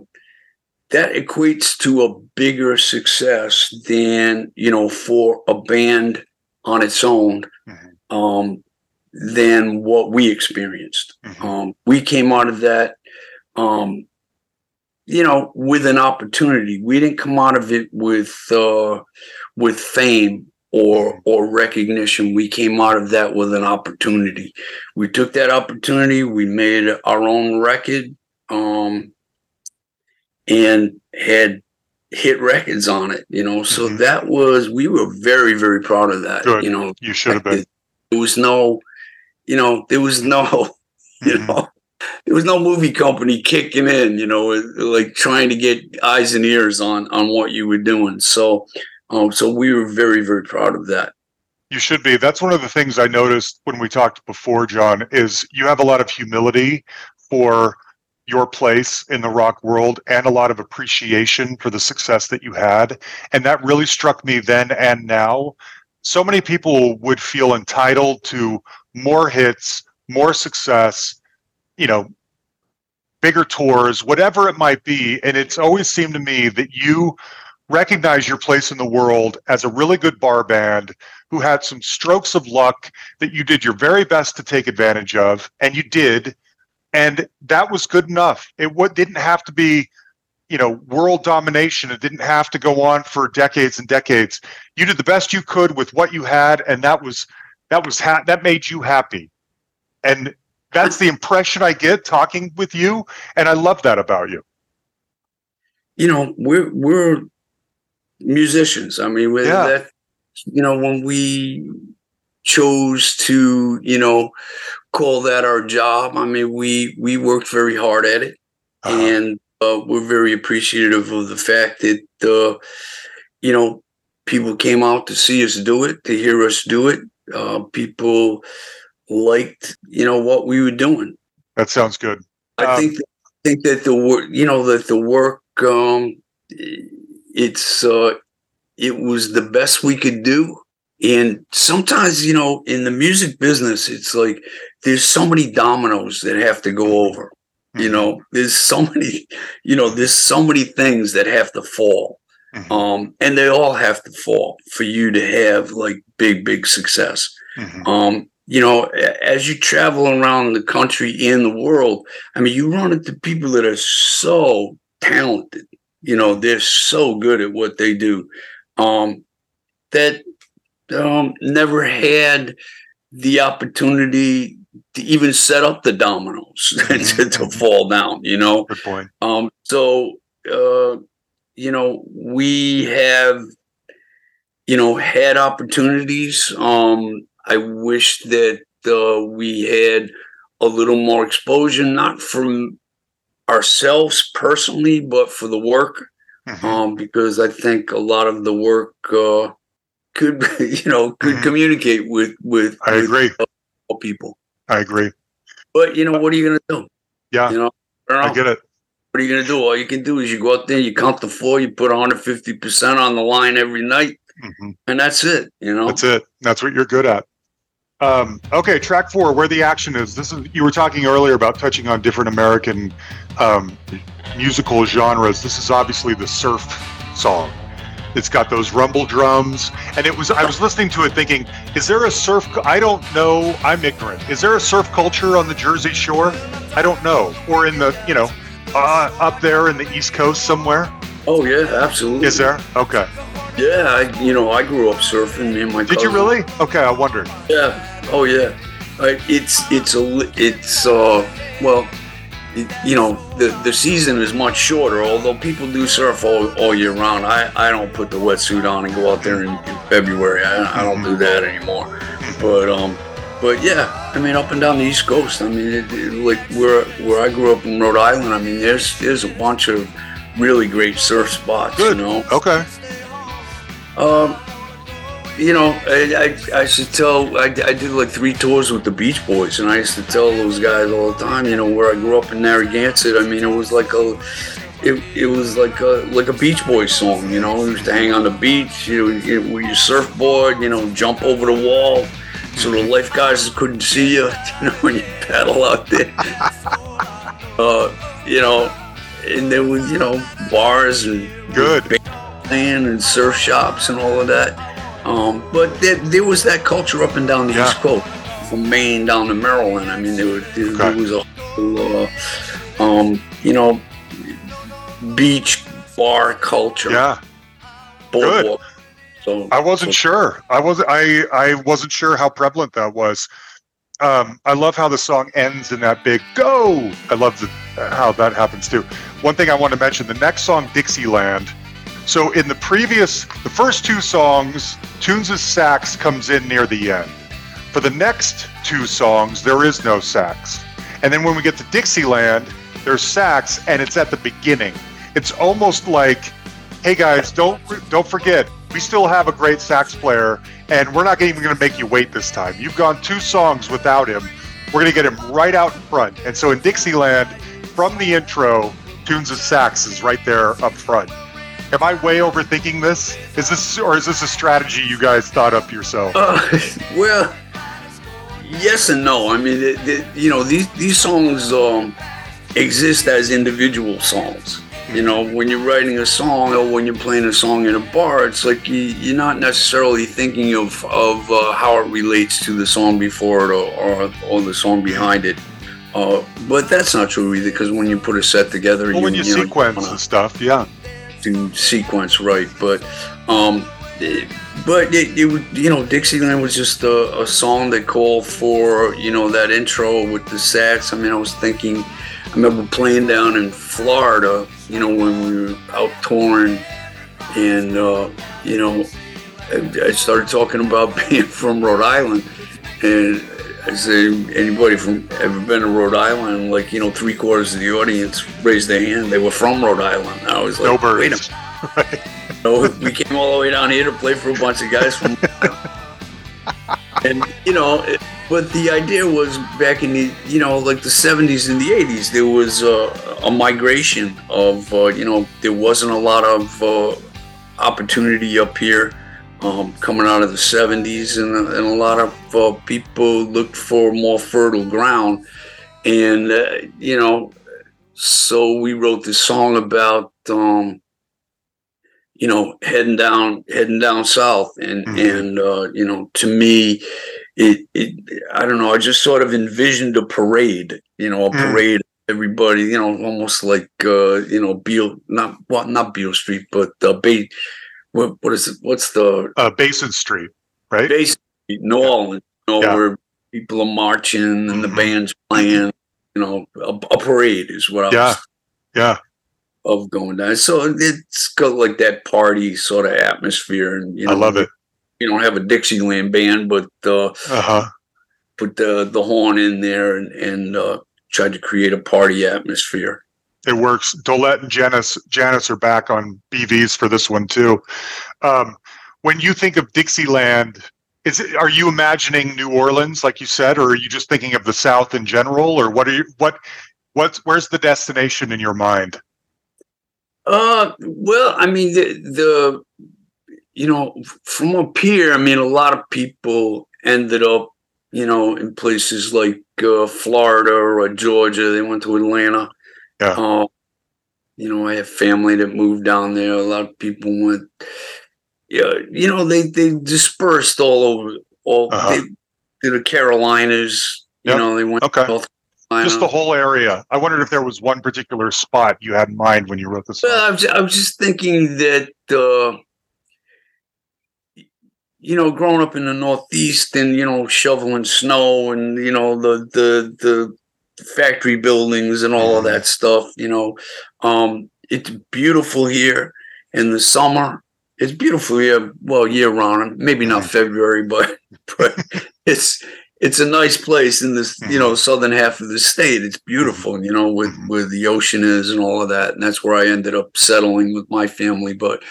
That equates to a bigger success than, you know, for a band on its own, mm-hmm. um, than what we experienced. Mm-hmm. Um, we came out of that, um, you know, with an opportunity. We didn't come out of it with uh, with fame or or recognition. We came out of that with an opportunity. We took that opportunity. We made our own record. Um, and had hit records on it, you know, so mm-hmm. that was, we were very, very proud of that. Good. You know, you should have been. There was no, you know, there was no, mm-hmm. you know, there was no movie company kicking in, you know, like trying to get eyes and ears on, on what you were doing. So, um, so we were very, very proud of that. You should be. That's one of the things I noticed when we talked before, John, is you have a lot of humility for your place in the rock world and a lot of appreciation for the success that you had. And that really struck me then and now. So many people would feel entitled to more hits, more success, you know, bigger tours, whatever it might be. And it's always seemed to me that you recognize your place in the world as a really good bar band who had some strokes of luck that you did your very best to take advantage of, and you did. And that was good enough. It w- didn't have to be, you know, world domination. It didn't have to go on for decades and decades. You did the best you could with what you had, and that was that was ha- that made you happy. And that's the impression I get talking with you, and I love that about you. You know, we're we're musicians. I mean, we're, yeah. that, you know, when we chose to, you know, call that our job. I mean, we, we worked very hard at it, uh-huh. and uh, we're very appreciative of the fact that, uh, you know, people came out to see us do it, to hear us do it. Uh, people liked, you know, what we were doing. That sounds good. Um, I think, I think that the work, you know, that the work, um, it's, uh, it was the best we could do. And sometimes, you know, in the music business, it's like there's so many dominoes that have to go over. Mm-hmm. You know, there's so many, you know, there's so many things that have to fall. Mm-hmm. Um, and they all have to fall for you to have like big, big success. Mm-hmm. Um, you know, as you travel around the country and the world, I mean, you run into people that are so talented. You know, they're so good at what they do. Um, that... Um, never had the opportunity to even set up the dominoes to, to fall down, you know? Good point. Um, so, uh, you know, we have, you know, had opportunities. Um, I wish that uh, we had a little more exposure, not from ourselves personally, but for the work, mm-hmm. um, because I think a lot of the work... Uh, could you know could mm-hmm. communicate with with I agree with all people I agree but you know what are you gonna do? yeah you know I, know I get it. What are you gonna do? All you can do is you go out there, you count the floor, you put one hundred fifty percent on the line every night, mm-hmm. and that's it. You know that's it that's what you're good at. Um okay, track four, Where the Action Is. This is, you were talking earlier about touching on different American um musical genres. This is obviously the surf song. It's got those rumble drums, and it was, I was listening to it thinking, is there a surf, I don't know, I'm ignorant. Is there a surf culture on the Jersey Shore? I don't know. Or in the, you know, uh, up there in the East Coast somewhere? Oh, yeah, absolutely. Is there? Okay. Yeah, I, you know, I grew up surfing, me and my cousin. Did you really? Okay, I wondered. Yeah. Oh, yeah. Uh, it's, it's, a, it's, uh, well... You know, the, the season is much shorter, although people do surf all, all year round. I, I don't put the wetsuit on and go out there in, in February. I, I don't do that anymore. But um, but yeah, I mean, up and down the East Coast. I mean, it, it, like where where I grew up in Rhode Island. I mean, there's there's a bunch of really great surf spots. Good. You know. Okay. Um, you know, I I, I should tell, I, I did like three tours with the Beach Boys, and I used to tell those guys all the time, you know, where I grew up in Narragansett, I mean, it was like a, it, it was like a, like a Beach Boys song, you know. We used to hang on the beach, you know, you, with your surfboard, you know, jump over the wall so the lifeguards couldn't see you, you know, when you paddle out there. uh, you know, and there was, you know, bars and good band and surf shops and all of that. Um, but there, there was that culture up and down the yeah. East Coast, from Maine down to Maryland. I mean, there, were, there, okay. there was a whole, uh, um, you know, beach bar culture. Yeah, good. So I wasn't so. sure. I wasn't. I I wasn't sure how prevalent that was. Um, I love how the song ends in that big go. I love the, how that happens too. One thing I want to mention: the next song, Dixieland. So in the previous, the first two songs, Toons' sax comes in near the end. For the next two songs, there is no sax. And then when we get to Dixieland, there's sax, and it's at the beginning. It's almost like, hey guys, don't don't forget, We still have a great sax player, and we're not even going to make you wait this time. You've gone two songs without him. We're going to get him right out in front. And so in Dixieland, from the intro, Tunes of Sax is right there up front. Am I way overthinking this? Is this, or is this a strategy you guys thought up yourself? Uh, well, yes and no. I mean, the, the, you know, these these songs um, exist as individual songs. You know, when you're writing a song or when you're playing a song in a bar, it's like you, you're not necessarily thinking of of uh, how it relates to the song before it or or, or the song behind it. Uh, but that's not true either, because when you put a set together, well, you, when you, you sequence know, you and stuff, yeah, to sequence right. But um, it, but it, it you know, Dixieland was just a, a song that called for, you know, that intro with the sax. I mean, I was thinking. I remember playing down in Florida, you know, when we were out touring, and, uh, you know, I, I started talking about being from Rhode Island, and I said, anybody from ever been to Rhode Island? Like, you know, three quarters of the audience raised their hand. They were from Rhode Island. And I was like, no wait a minute. Right. So we came all the way down here to play for a bunch of guys from Rhode Island. And, you know, it, but the idea was back in the, you know, like the seventies and the eighties, there was uh, a migration of, uh, you know, there wasn't a lot of uh, opportunity up here um, coming out of the seventies. And, and a lot of uh, people looked for more fertile ground. And, uh, you know, so we wrote this song about, um, you know, heading down, heading down south. And, mm-hmm. and uh, you know, to me, It, it, I don't know. I just sort of envisioned a parade, you know, a parade. Mm. Everybody, you know, almost like, uh, you know, Beale, not well, not Beale Street, but uh, Bay. What, what is it? What's the uh, Basin Street, right? Basin Street, New yeah. Orleans, you know, yeah. where people are marching and mm-hmm. the band's playing. You know, a, a parade is what I yeah. was. Yeah. Of going down, so it's got like that party sort of atmosphere, and you know, I love it. You don't have a Dixieland band, but uh, uh-huh. put the the horn in there and, and uh, tried to create a party atmosphere. It works. Dolette and Janice Janice are back on B Vs for this one too. Um, when you think of Dixieland, is it, are you imagining New Orleans, like you said, or are you just thinking of the South in general, or what are you what what's where's the destination in your mind? Uh, well, I mean the the. You know, from up here, I mean, a lot of people ended up, you know, in places like uh, Florida or Georgia. They went to Atlanta. Yeah. Uh, you know, I have family that moved down there. A lot of people went. Yeah, you know, they, they dispersed all over. All uh-huh. they, to the Carolinas. Yep. You know, they went okay. to North Carolina. Just the whole area. I wondered if there was one particular spot you had in mind when you wrote this. Well, I was, I was just thinking that. Uh, You know, growing up in the Northeast and, you know, shoveling snow and, you know, the the the factory buildings and all of that stuff, you know, um, it's beautiful here in the summer. It's beautiful here, well, year-round, maybe not February, but, but it's it's a nice place in this, you know, southern half of the state. It's beautiful, you know, with where the ocean is and all of that. And that's where I ended up settling with my family, but...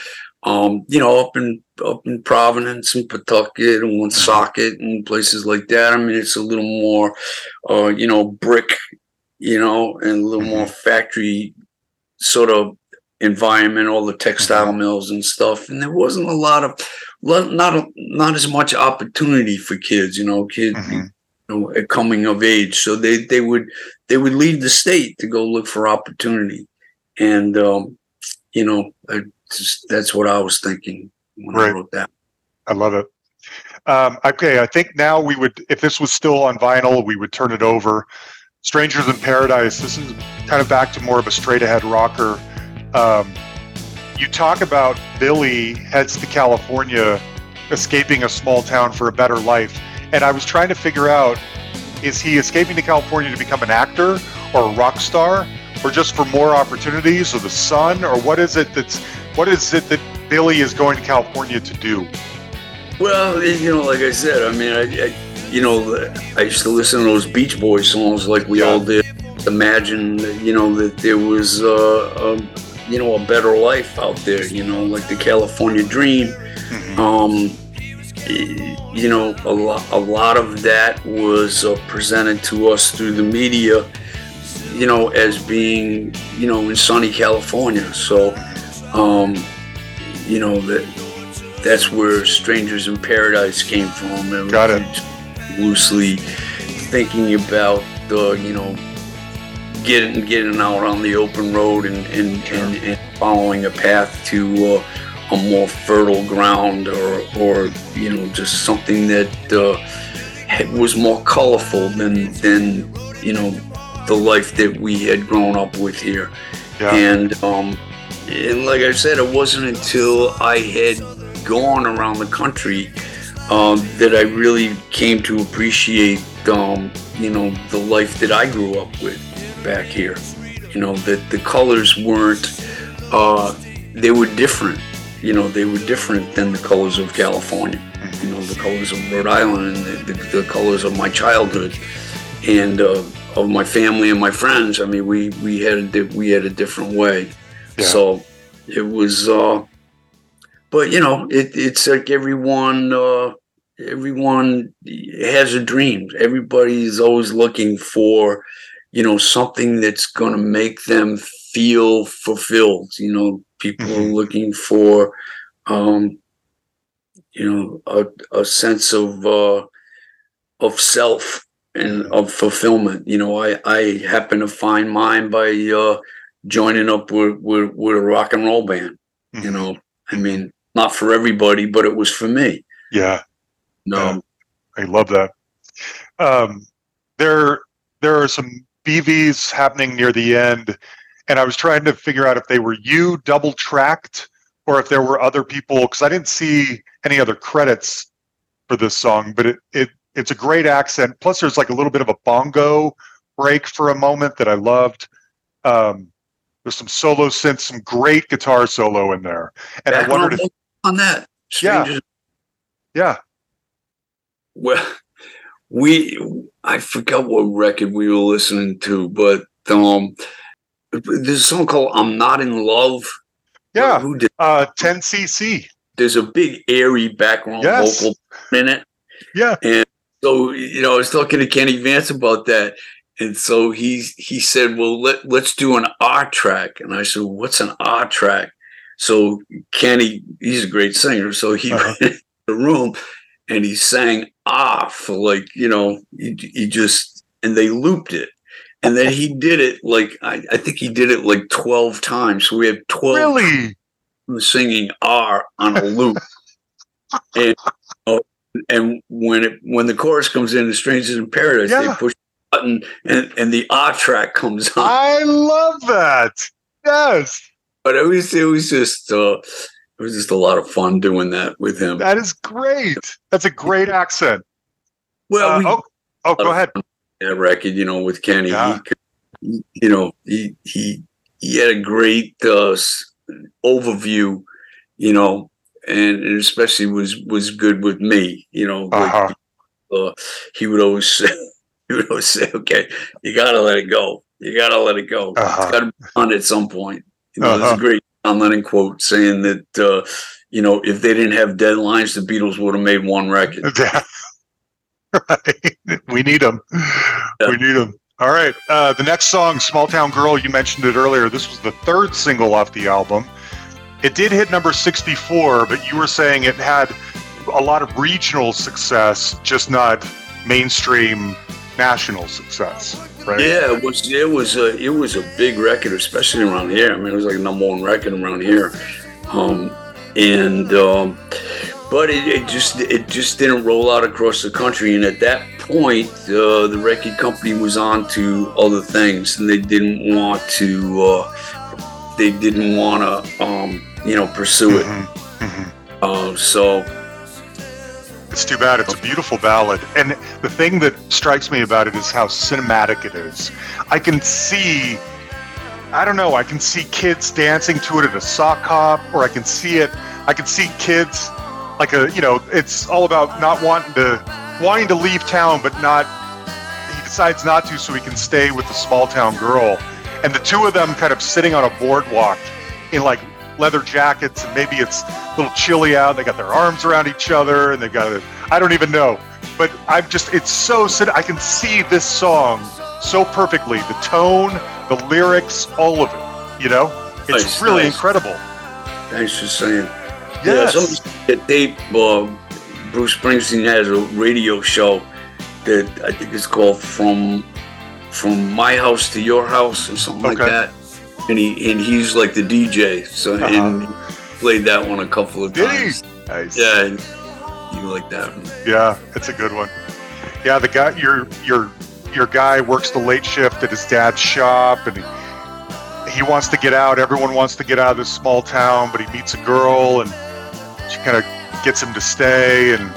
Um, you know, up in up in Providence and Pawtucket and Woonsocket and places like that. I mean, it's a little more, uh, you know, brick, you know, and a little more factory sort of environment. All the textile mills and stuff, and there wasn't a lot of, not a, not as much opportunity for kids, you know, kids mm-hmm. you know, coming of age. So they they would they would leave the state to go look for opportunity, and um, you know. I, Just, that's what I was thinking when right. I wrote that. I love it. Um, okay, I think now we would, if this was still on vinyl, we would turn it over. Strangers in Paradise, this is kind of back to more of a straight-ahead rocker. Um, you talk about Billy heads to California, escaping a small town for a better life. And I was trying to figure out, is he escaping to California to become an actor or a rock star? Or just for more opportunities or the sun? Or what is it that's... What is it that Billy is going to California to do? Well, you know, like I said, I mean, I, I you know, I used to listen to those Beach Boys songs like we yeah. all did. Imagine, you know, that there was, uh, a, you know, a better life out there, you know, like the California dream. Hmm. Um, you know, a lot, a lot of that was uh, presented to us through the media, you know, as being, you know, in sunny California. So, um, you know, that that's where Strangers in Paradise came from. And Got it. Loosely thinking about the, you know, getting getting out on the open road and and, sure. and, and following a path to uh, a more fertile ground, or or you know, just something that uh, was more colorful than than you know, the life that we had grown up with here. Yeah. And um, and like I said, it wasn't until I had gone around the country uh, that I really came to appreciate um, you know, the life that I grew up with back here. You know, that the colors weren't uh they were different, you know, they were different than the colors of California, you know, the colors of Rhode Island, and the, the, the colors of my childhood and uh of my family and my friends. I mean, we we had a, we had a different way. Yeah. So it was uh but you know, it it's like everyone uh everyone has a dream. Everybody's always looking for, you know, something that's going to make them feel fulfilled. You know, people mm-hmm. are looking for, um, you know, a, a sense of uh, of self and of fulfillment. You know, I, I happen to find mine by uh, joining up with, with, with a rock and roll band. Mm-hmm. You know, I mean, not for everybody, but it was for me. Yeah. No. Yeah. I love that. Um, there, there are some B Vs happening near the end, and I was trying to figure out if they were you double tracked or if there were other people, because I didn't see any other credits for this song, but it, it it's a great accent. Plus there's like a little bit of a bongo break for a moment that I loved. Um, there's some solo synths, some great guitar solo in there. And I, I wondered if on that. Strangers. Yeah. Yeah. Well, we I forgot what record we were listening to, but um, there's a song called I'm Not in Love. Yeah. Who did uh, ten C C. There's a big airy background yes. vocal in it. Yeah. And so, you know, I was talking to Kenny Vance about that. And so he, he said, well, let, let's do an R track. And I said, what's an R track? So Kenny, he's a great singer. So he uh-huh. went into the room and he sang ah for like, you know, he, he just, and they looped it. And then he did it like, I, I think he did it like twelve times. So we have twelve really? Singing ah on a loop. and uh, and when it when the chorus comes in, the Strangers in Paradise, yeah. they push the button and, and the ah track comes on. I love that. Yes. But it was, it was just... Uh, It was just a lot of fun doing that with him. That is great. That's a great accent. Well, uh, we, oh, oh go ahead. That record, you know, with Kenny, yeah. he could, you know, he he he had a great uh, overview, you know, and, and especially was was good with me, you know. Uh-huh. Like, uh, he would always say, he would always say, "Okay, you gotta let it go. You gotta let it go. Uh-huh. It's gotta be done at some point." You know, uh-huh. It's great. John Lennon quote saying that, uh, you know, if they didn't have deadlines, the Beatles would have made one record. Yeah. Right. We need them. Yeah. We need them. All right. Uh, the next song, Small Town Girl, you mentioned it earlier. This was the third single off the album. It did hit number sixty-four, but you were saying it had a lot of regional success, just not mainstream national success. Right. Yeah, it was it was a it was a big record, especially around here. I mean, it was like a number one record around here, um, and um, but it, it just it just didn't roll out across the country. And at that point, uh, the record company was on to other things, and they didn't want to uh, they didn't want to um, you know pursue it. Mm-hmm. Mm-hmm. Uh, so. It's too bad. It's a beautiful ballad. And the thing that strikes me about it is how cinematic it is. I can see, I don't know, I can see kids dancing to it at a sock hop, or I can see it, I can see kids like a, you know, it's all about not wanting to, wanting to leave town, but not, he decides not to so he can stay with the small town girl. And the two of them kind of sitting on a boardwalk in like leather jackets, and maybe it's a little chilly out, and they got their arms around each other, and they've got a, I don't even know. But I'm just, it's so, I can see this song so perfectly. The tone, the lyrics, all of it, you know? It's nice, really nice. Incredible. Thanks for saying. Yes. Yeah, something that they, uh, Bruce Springsteen has a radio show that I think it's called From From My House to Your House or something okay. like that. And he and he's like the D J. So uh-huh. and he played that one a couple of times. Nice. Yeah, and you like that one. Yeah, it's a good one. Yeah, the guy your your your guy works the late shift at his dad's shop, and he, he wants to get out. Everyone wants to get out of this small town, but he meets a girl, and she kind of gets him to stay, and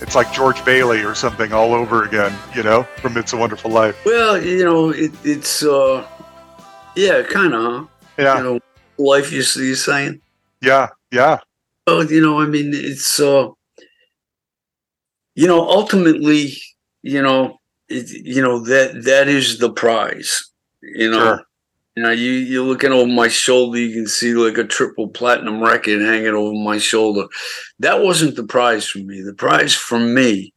it's like George Bailey or something all over again, you know, from It's a Wonderful Life. Well, you know, it, it's, uh, yeah, kind of, huh? Yeah. You know, life, you see, you're saying? Yeah, yeah. Well, you know, I mean, it's, uh, you know, ultimately, you know, it, you know, that that is the prize, you know. Sure. You know, you, you're looking over my shoulder, you can see like a triple platinum record hanging over my shoulder. That wasn't the prize for me. The prize for me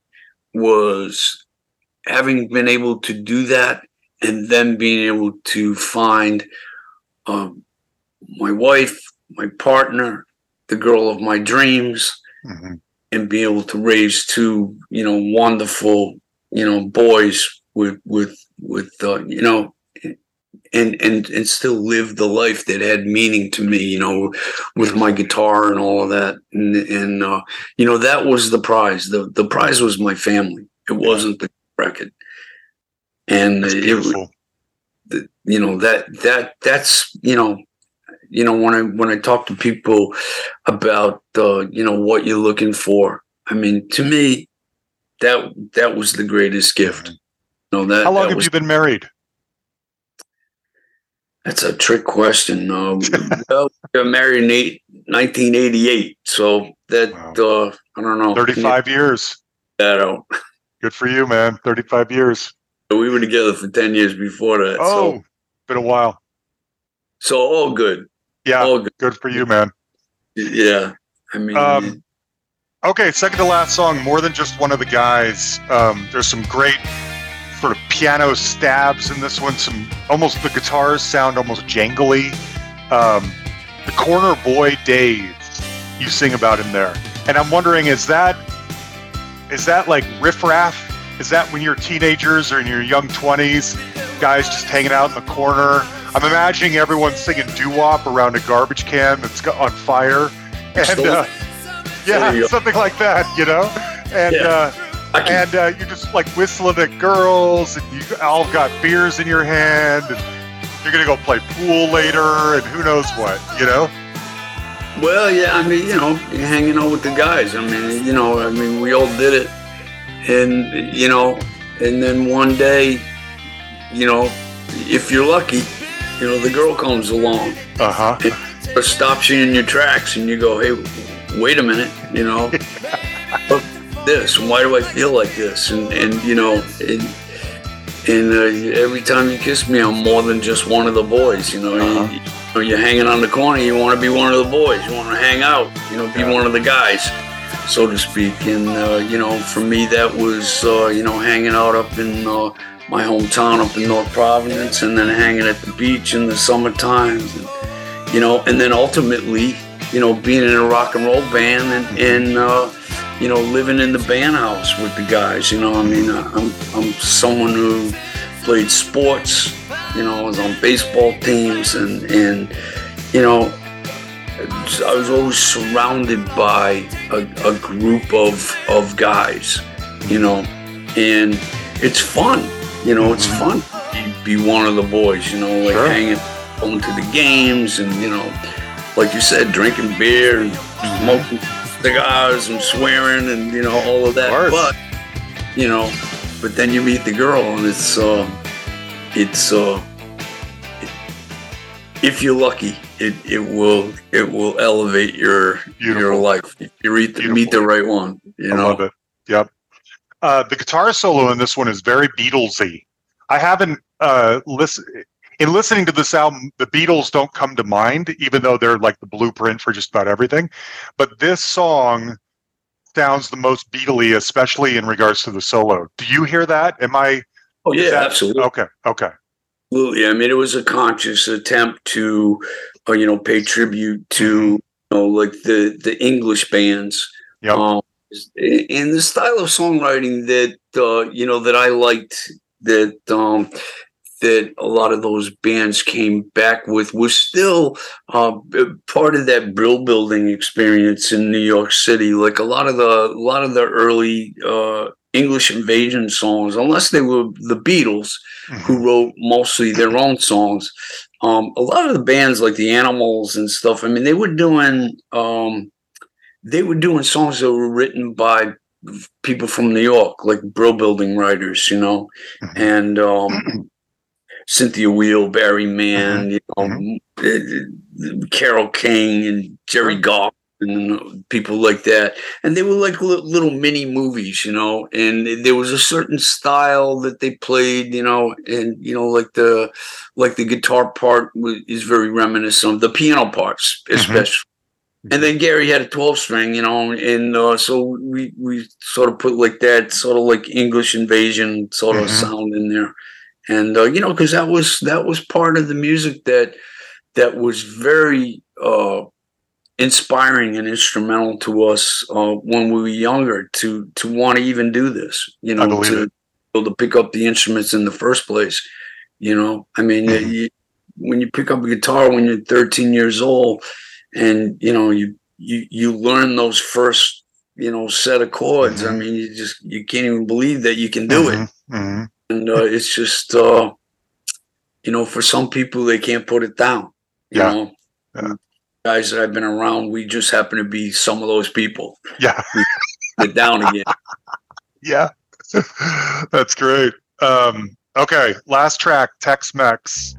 was having been able to do that and then being able to find um, my wife, my partner, the girl of my dreams, mm-hmm. and be able to raise two, you know, wonderful, you know, boys with, with, with uh, you know, And, and and still live the life that had meaning to me, you know, with my guitar and all of that. And, and uh, you know, that was the prize. The the prize was my family. It wasn't the record. And it, it, you know, that that that's, you know, you know, when I when I talk to people about, uh, you know, what you're looking for, I mean, to me, that that was the greatest gift. You know, that, How long that have was, you been married? That's a trick question. Um, well, we got married in nineteen eighty-eight, so that, wow. uh, I don't know. thirty-five you, years. I don't. Good for you, man. thirty-five years. We were together for ten years before that. Oh, so. Been a while. So all good. Yeah, all good. Good for you, man. Yeah, I mean. Um, okay, second to last song, More Than Just One of the Guys. Um, there's some great sort of piano stabs in this one. Some almost the guitars sound almost jangly. Um, the corner boy Dave, you sing about him there, and I'm wondering, is that is that like riffraff? Is that when you're teenagers or in your young twenties, guys just hanging out in the corner? I'm imagining everyone singing doo-wop around a garbage can that's on fire, and uh, yeah, something like that, you know, and. Yeah. Uh, And uh, you're just like whistling at girls, and you all got beers in your hand, and you're gonna go play pool later, and who knows what, you know? Well, yeah, I mean, you know, you're hanging out with the guys. I mean, you know, I mean, we all did it, and you know, and then one day, you know, if you're lucky, you know, the girl comes along, uh huh, stops you in your tracks, and you go, hey, wait a minute, you know. But, this and why do I feel like this and and you know and, and uh, every time you kiss me I'm more than just one of the boys, you know. Uh-huh. you, you know you're hanging on the corner, you want to be one of the boys, you want to hang out, you know, be yeah. one of the guys, so to speak. And uh, you know, for me that was uh, you know, hanging out up in uh, my hometown up in North Providence, and then hanging at the beach in the summertime, and, you know, and then ultimately, you know, being in a rock and roll band, and, and uh, you know, living in the band house with the guys, you know, I mean, I'm I'm someone who played sports, you know, I was on baseball teams, and, and you know, I was always surrounded by a, a group of, of guys, you know, and it's fun, you know, it's fun to be one of the boys, you know, like sure. hanging, going to the games, and, you know, like you said, drinking beer and smoking cigars and swearing and, you know, all of that. Of but, you know, but then you meet the girl, and it's, uh, it's, uh, it, if you're lucky, it, it will, it will elevate your, Beautiful. your life. If you read the, meet the right one, you know. I love it. Yep. Uh, the guitar solo in this one is very Beatlesy. I haven't, uh, listened. in listening to this album, the Beatles don't come to mind, even though they're like the blueprint for just about everything. But this song sounds the most Beatley, especially in regards to the solo. Do you hear that? Am I? Oh, yeah, that, absolutely. Okay, okay. Absolutely. I mean, it was a conscious attempt to, uh, you know, pay tribute to, you know, like the, the English bands. Yep. Um, and the style of songwriting that, uh, you know, that I liked, that um, that a lot of those bands came back with, was still uh, part of that Brill Building experience in New York City. Like a lot of the a lot of the early uh, English invasion songs, unless they were the Beatles, mm-hmm. who wrote mostly their own songs. Um, a lot of the bands like the Animals and stuff, I mean, they were doing um, they were doing songs that were written by people from New York, like Brill Building writers, you know, mm-hmm. and um, Cynthia Weil, Barry Mann, you know, mm-hmm. Carole King and Jerry Goff and people like that. And they were like little mini movies, you know, and there was a certain style that they played, you know, and, you know, like the, like the guitar part is very reminiscent of the piano parts, especially. Mm-hmm. And then Gary had a twelve string, you know, and uh, so we, we sort of put like that sort of like English invasion sort mm-hmm. of sound in there. And, uh, you know, because that was that was part of the music that that was very uh, inspiring and instrumental to us uh, when we were younger to to want to even do this, you know, to to pick up the instruments in the first place. You know, I mean, mm-hmm. you, when you pick up a guitar when you're thirteen years old, and, you know, you, you, you learn those first, you know, set of chords. Mm-hmm. I mean, you just, you can't even believe that you can do mm-hmm. it. Mm-hmm. And uh, it's just, uh, you know, for some people, they can't put it down. You yeah. know, yeah. guys that I've been around, we just happen to be some of those people. Yeah. We put it down again. Yeah. That's great. Um, okay. Last track, Tex-Mex.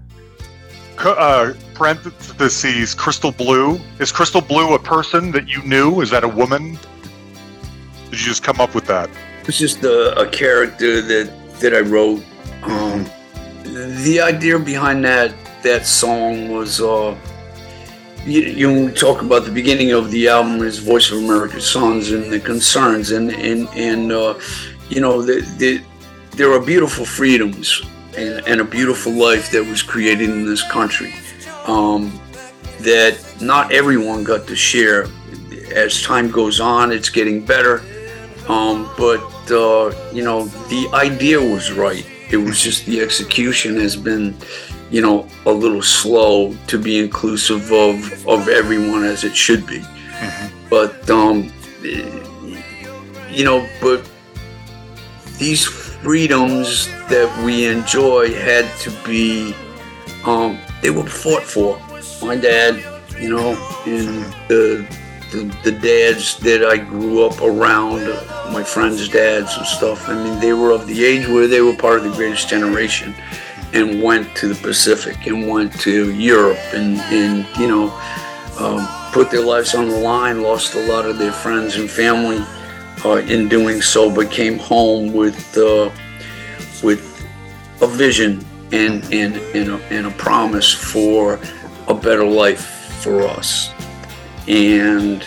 Uh, parentheses, Crystal Blue. Is Crystal Blue a person that you knew? Is that a woman? Did you just come up with that? It's just a, a character that, that I wrote. Um, the idea behind that that song was, uh, you, you know, we talk about the beginning of the album is Voice of America's Sons and the concerns, and and and uh, you know, the, the, there are beautiful freedoms. And, and a beautiful life that was created in this country um, that not everyone got to share. As time goes on, it's getting better. Um, but, uh, you know, the idea was right. It was just the execution has been, you know, a little slow to be inclusive of, of everyone as it should be. Mm-hmm. But, um, you know, but these freedoms that we enjoy had to be, um, they were fought for. My dad, you know, and the, the the dads that I grew up around, my friends' dads and stuff, I mean, they were of the age where they were part of the greatest generation and went to the Pacific and went to Europe and, and you know, um, put their lives on the line, lost a lot of their friends and family. Uh, in doing so, but came home with uh, with a vision and and and a, and a promise for a better life for us. And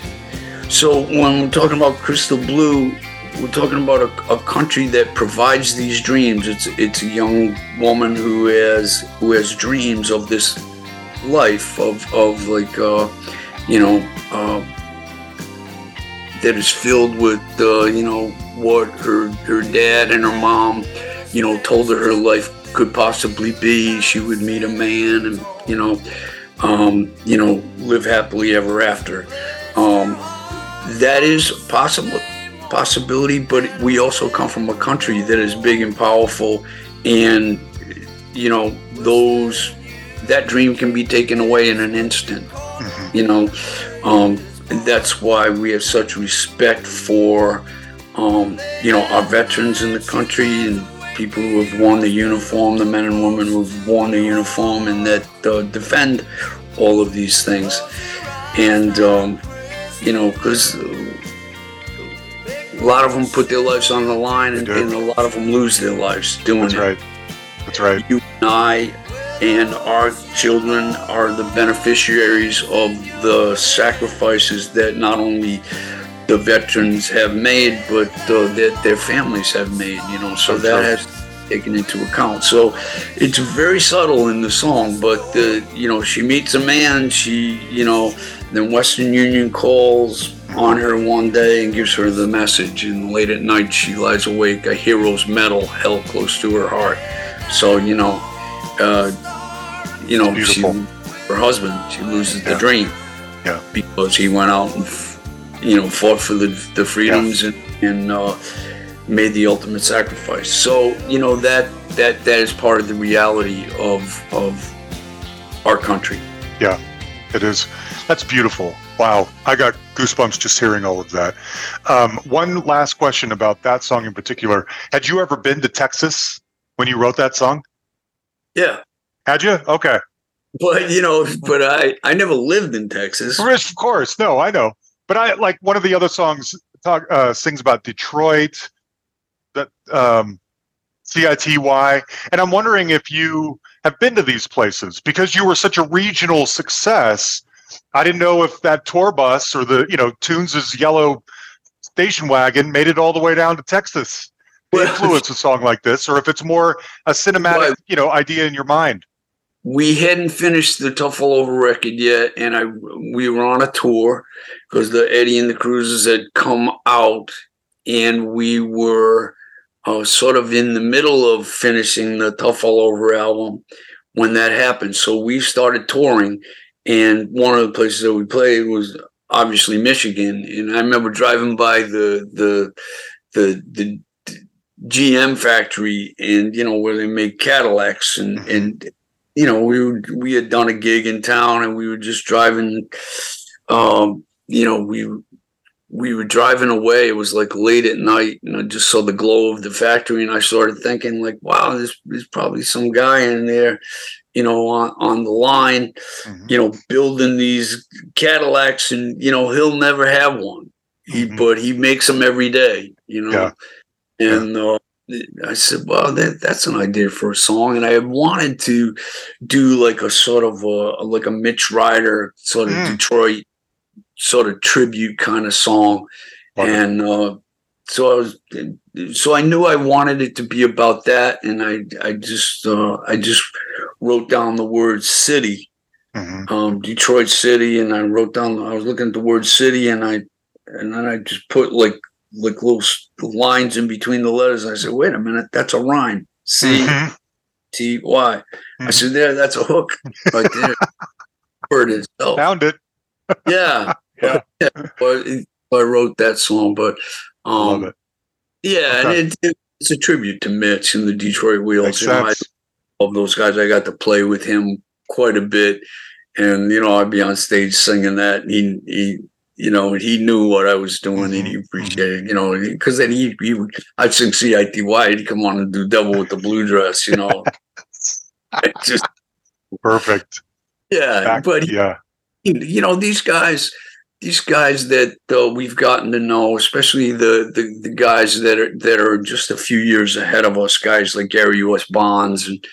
so, when we're talking about Crystal Blue, we're talking about a, a country that provides these dreams. It's it's a young woman who has who has dreams of this life of of like uh, you know. Uh, that is filled with, uh, you know, what her her dad and her mom, you know, told her her life could possibly be. She would meet a man and, you know, um, you know, live happily ever after. Um, that is possible possibility, but we also come from a country that is big and powerful, and, you know, those that dream can be taken away in an instant, mm-hmm. you know. Um, And that's why we have such respect for, um, you know, our veterans in the country and people who have worn the uniform, the men and women who have worn the uniform and that uh, defend all of these things. And, um, you know, because a lot of them put their lives on the line and, and a lot of them lose their lives doing it. That's right. That's right. You and I and our children are the beneficiaries of the sacrifices that not only the veterans have made, but uh, that their families have made, you know, so that has to be taken into account. So it's very subtle in the song, but, uh, you know, she meets a man, she, you know, then Western Union calls on her one day and gives her the message, and late at night she lies awake, a hero's medal held close to her heart. So, you know, uh, you know, she, her husband, she loses yeah. the dream yeah. because he went out and you know, fought for the, the freedoms yeah. and, and uh, made the ultimate sacrifice. So, you know, that that that is part of the reality of of our country. Yeah, it is. That's beautiful. Wow, I got goosebumps just hearing all of that. Um, one last question about that song in particular. Had you ever been to Texas when you wrote that song? Yeah. Had you? Okay. But, you know, but I, I never lived in Texas. Of course. No, I know. But I like one of the other songs talk, uh, sings about Detroit, that um, C I T Y. And I'm wondering if you have been to these places because you were such a regional success. I didn't know if that tour bus or the, you know, Toons' yellow station wagon made it all the way down to Texas to well, influence a song like this, or if it's more a cinematic, well, you know, idea in your mind. We hadn't finished the Tough All Over record yet, and I we were on a tour because the Eddie and the Cruisers had come out, and we were uh, sort of in the middle of finishing the Tough All Over album when that happened. So we started touring, and one of the places that we played was obviously Michigan. And I remember driving by the the the the G M factory, and you know where they make Cadillacs, and mm-hmm. and you know, we were, we had done a gig in town, and we were just driving. Um, you know, we we were driving away. It was like late at night, and I just saw the glow of the factory, and I started thinking, like, wow, this is probably some guy in there, you know, on, on the line, mm-hmm. you know, building these Cadillacs, and you know, he'll never have one, mm-hmm. he, but he makes them every day, you know, yeah. and. Yeah. Uh, I said, well, that, that's an idea for a song. And I wanted to do like a sort of a, like a Mitch Ryder sort of mm. Detroit sort of tribute kind of song. Love and uh, so I was, so I knew I wanted it to be about that. And I, I just, uh, I just wrote down the word city, mm-hmm. um, Detroit city. And I wrote down, I was looking at the word city, and I, and then I just put like, like little lines in between the letters. I said, wait a minute, that's a rhyme. C T Y. Mm-hmm. I said, there, that's a hook right there. Where it is. So, found it. yeah. yeah. yeah. But it, I wrote that song, but um, love it. Yeah, okay. and it, it, it's a tribute to Mitch and the Detroit Wheels. You know, I love those guys. I got to play with him quite a bit. And, you know, I'd be on stage singing that, and he, he you know, he knew what I was doing, and he appreciated it, you know, because then he, he would, I'd sing C I T Y, he'd come on and do Devil with the Blue Dress, you know. just, Perfect. Yeah. Back, but, yeah. He, you know, these guys, these guys that uh, we've gotten to know, especially the, the, the guys that are, that are just a few years ahead of us, guys like Gary U S. Bonds and,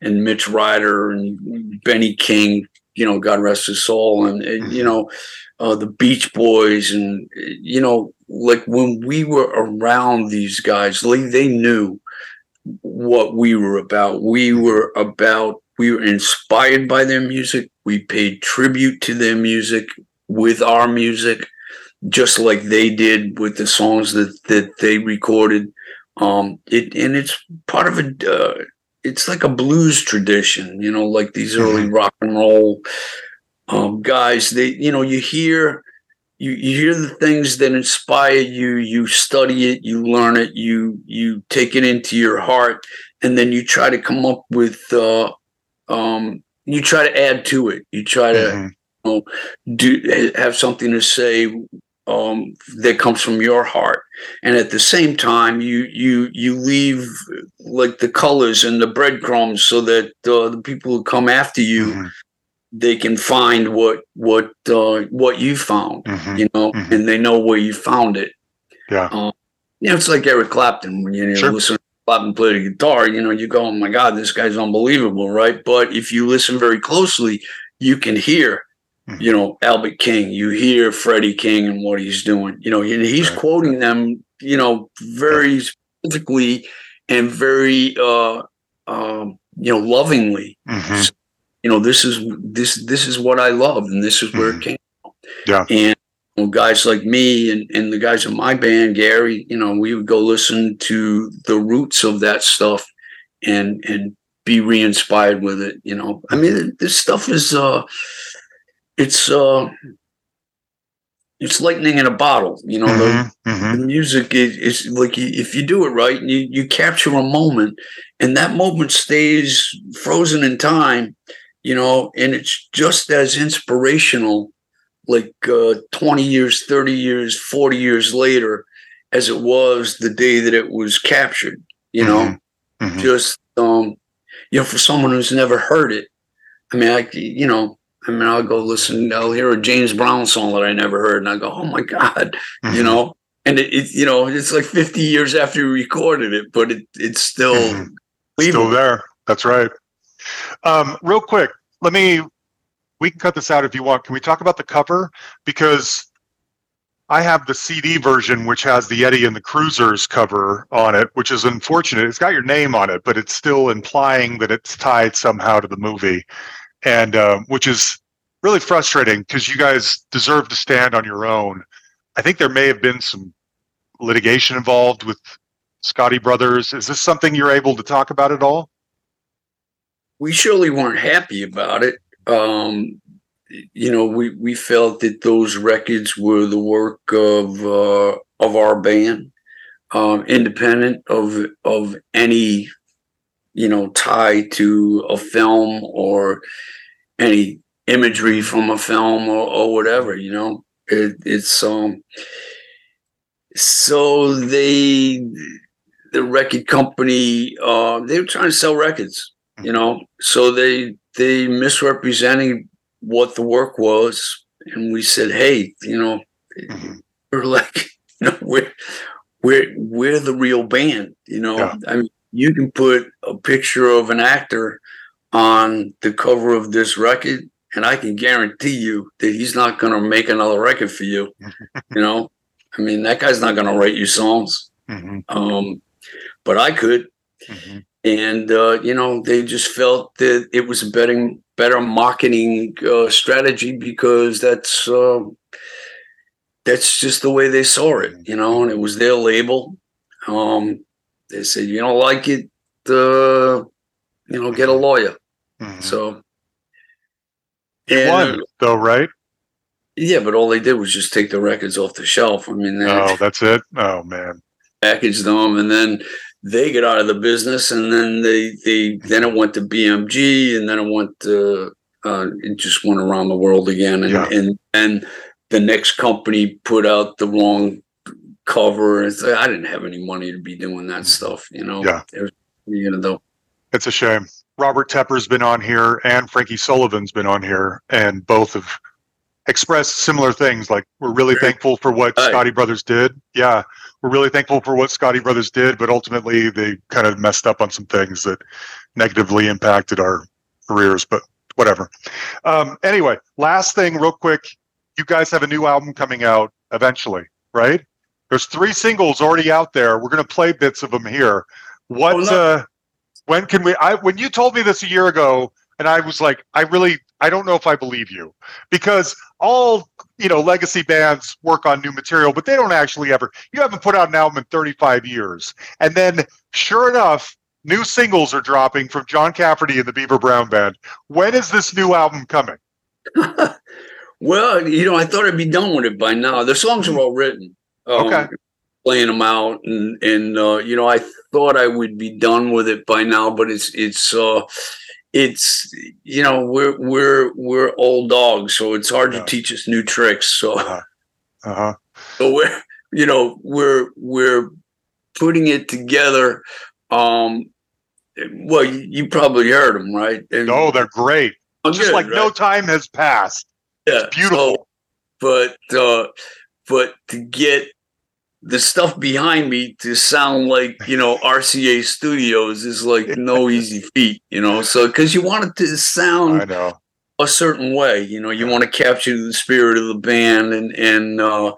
and Mitch Ryder and Ben E. King, you know, God rest his soul, and, and mm-hmm. you know, Uh, the Beach Boys, and you know, like when we were around these guys, like they knew what we were about. We were about, we were inspired by their music. We paid tribute to their music with our music, just like they did with the songs that, that they recorded. Um, it and it's part of a, uh, it's like a blues tradition, you know, like these early rock and roll. Um, guys, they, you know, you hear, you, you hear the things that inspire you, you study it, you learn it, you, you take it into your heart, and then you try to come up with, uh, um, you try to add to it. You try to mm-hmm. you know, do, have something to say, um, that comes from your heart. And at the same time, you, you, you leave like the colors and the breadcrumbs so that, uh, the people who come after you, mm-hmm. they can find what what uh, what you found, mm-hmm. you know, mm-hmm. and they know where you found it. Yeah, um, you know, it's like Eric Clapton when you, you know, sure. listen Bob can play the guitar, you know, you go, oh my God, this guy's unbelievable, right? But if you listen very closely, you can hear, mm-hmm. you know, Albert King, you hear Freddie King and what he's doing, you know, and he's right. quoting them, you know, very yeah. specifically and very, uh, um, you know, lovingly. Mm-hmm. So, you know, this is this this is what I love, and this is where mm-hmm. it came from. Yeah. And you know, guys like me and, and the guys in my band, Gary, you know, we would go listen to the roots of that stuff and and be re-inspired with it. You know, I mean, this stuff is uh, it's uh, it's lightning in a bottle. You know, mm-hmm. the, mm-hmm. the music is, is like if you do it right, you you capture a moment, and that moment stays frozen in time. You know, and it's just as inspirational, like uh, twenty years, thirty years, forty years later, as it was the day that it was captured. You know, mm-hmm. Mm-hmm. just um, you know, for someone who's never heard it. I mean, I you know, I mean, I'll go listen. I'll hear a James Brown song that I never heard, and I go, "Oh my God!" Mm-hmm. You know, and it, it, you know, it's like fifty years after you recorded it, but it it's still mm-hmm. still there. That's right. Um, real quick, let me, we can cut this out if you want. Can we talk about the cover? Because I have the C D version, which has the Eddie and the Cruisers cover on it, which is unfortunate. It's got your name on it, but it's still implying that it's tied somehow to the movie. And, um, which is really frustrating because you guys deserve to stand on your own. I think there may have been some litigation involved with Scotty Brothers. Is this something you're able to talk about at all? We surely weren't happy about it. Um, you know, we, we felt that those records were the work of uh, of our band, um, independent of of any, you know, tie to a film or any imagery from a film or, or whatever. You know, it, it's um. So they, the record company, uh, they were trying to sell records. You know, so they they misrepresented what the work was, and we said, "Hey, you know, mm-hmm. we're like, you know, we're we're we're the real band." You know, yeah. I mean, you can put a picture of an actor on the cover of this record, and I can guarantee you that he's not going to make another record for you. You know, I mean, that guy's not going to write you songs, mm-hmm. um, but I could. Mm-hmm. And, uh, you know, they just felt that it was a better, better marketing uh, strategy because that's uh, that's just the way they saw it, you know, and it was their label. Um, they said, you don't like it, uh, you know, get a lawyer. Mm-hmm. So. It won, though, right? Yeah, but all they did was just take the records off the shelf. I mean. Oh, that's it? Oh, man. Package them and then. They get out of the business, and then they, they then it went to B M G, and then it went to uh, it just went around the world again, and yeah. and and the next company put out the wrong cover. It's like, I didn't have any money to be doing that stuff, you know. Yeah, it was, you know, though. It's a shame. Robert Tepper's been on here, and Frankie Sullivan's been on here, and both have expressed similar things. Like, we're really sure. thankful for what right. Scotty Brothers did. Yeah. We're really thankful for what Scotty Brothers did, but ultimately they kind of messed up on some things that negatively impacted our careers, but whatever. Um, anyway, last thing real quick. You guys have a new album coming out eventually, right? There's three singles already out there. We're going to play bits of them here. What, oh, no. uh, when can we, I, when you told me this a year ago, and I was like, I really, I don't know if I believe you, because all, you know, legacy bands work on new material, but they don't actually ever, you haven't put out an album in thirty-five years. And then sure enough, new singles are dropping from John Cafferty and the Beaver Brown Band. When is this new album coming? Well, you know, I thought I'd be done with it by now. The songs are all written. Um, okay. Playing them out. And, and uh, you know, I thought I would be done with it by now, but it's, it's, uh, It's, you know, we're we're we're old dogs, so it's hard yeah. to teach us new tricks. So, uh-huh. Uh-huh. so we're you know we're we're putting it together. Um, well, you, you probably heard them, right? And, oh, they're great. It's just good, like right? No time has passed. Yeah, it's beautiful. So, but uh, but to get the stuff behind me to sound like, you know, R C A Studios is like no easy feat, you know. So because you want it to sound I know. a certain way, you know, you want to capture the spirit of the band, and and uh,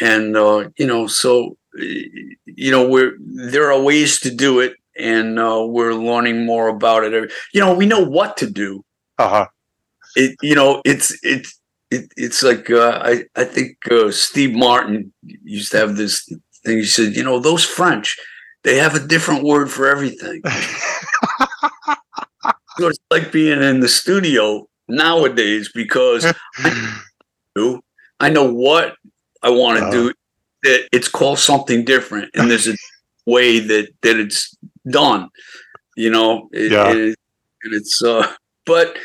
and uh, you know, so you know, we're there are ways to do it, and uh, we're learning more about it. You know, we know what to do. Uh huh. It you know it's it's. It, it's like uh, I I think uh, Steve Martin used to have this thing. He said, you know, those French, they have a different word for everything. So it's like being in the studio nowadays, because I know, I know what I want to uh, do. It, it's called something different, and there's a way that, that it's done. You know, it, yeah. it, and it's uh, but.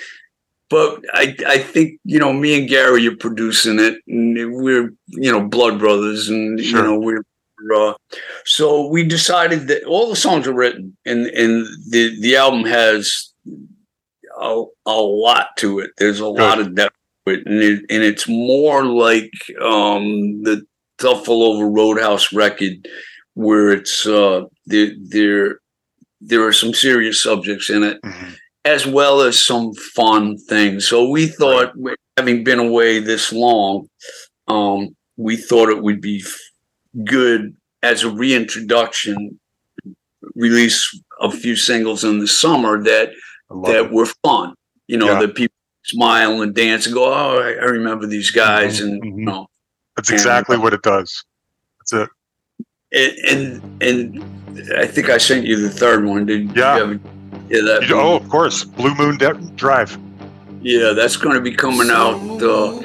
But I, I think, you know, me and Gary are producing it, and we're, you know, blood brothers, and, sure. you know, we're, uh, so we decided that all the songs are written, and, and the, the album has a, a lot to it. There's a Good. lot of depth to it, and, it, and it's more like um, the Tough All Over Roadhouse record, where it's, uh, there, there, there are some serious subjects in it. Mm-hmm. As well as some fun things. So we thought, right. having been away this long, um, we thought it would be f- good as a reintroduction, release a few singles in the summer that that it. were fun. You know, yeah. that people smile and dance and go, oh, I, I remember these guys. Mm-hmm. And, you know. That's and, exactly what it does. That's it. And, and and I think I sent you the third one. Did yeah. you have a- Yeah, that you, oh, of course, Blue Moon De- Drive. Yeah, that's going to be coming out. Uh,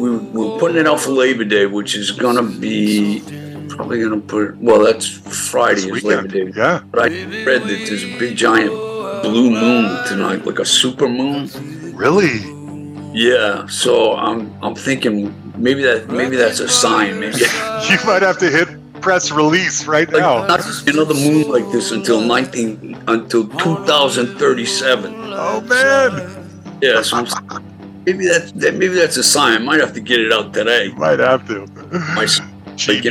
we, we're putting it out for Labor Day, which is going to be probably going to put. Well, that's Friday this is weekend. Labor Day. Yeah, but I read that there's a big giant blue moon tonight, like a super moon. Really? Yeah. So I'm I'm thinking maybe that maybe that's a sign. Maybe you might have to hit. Press release right like, now. Not another moon like this until nineteen until two thousand thirty-seven. Oh man! Yeah, so I'm, maybe that's that, maybe that's a sign. I might have to get it out today. Might have to. My Genius. Like, you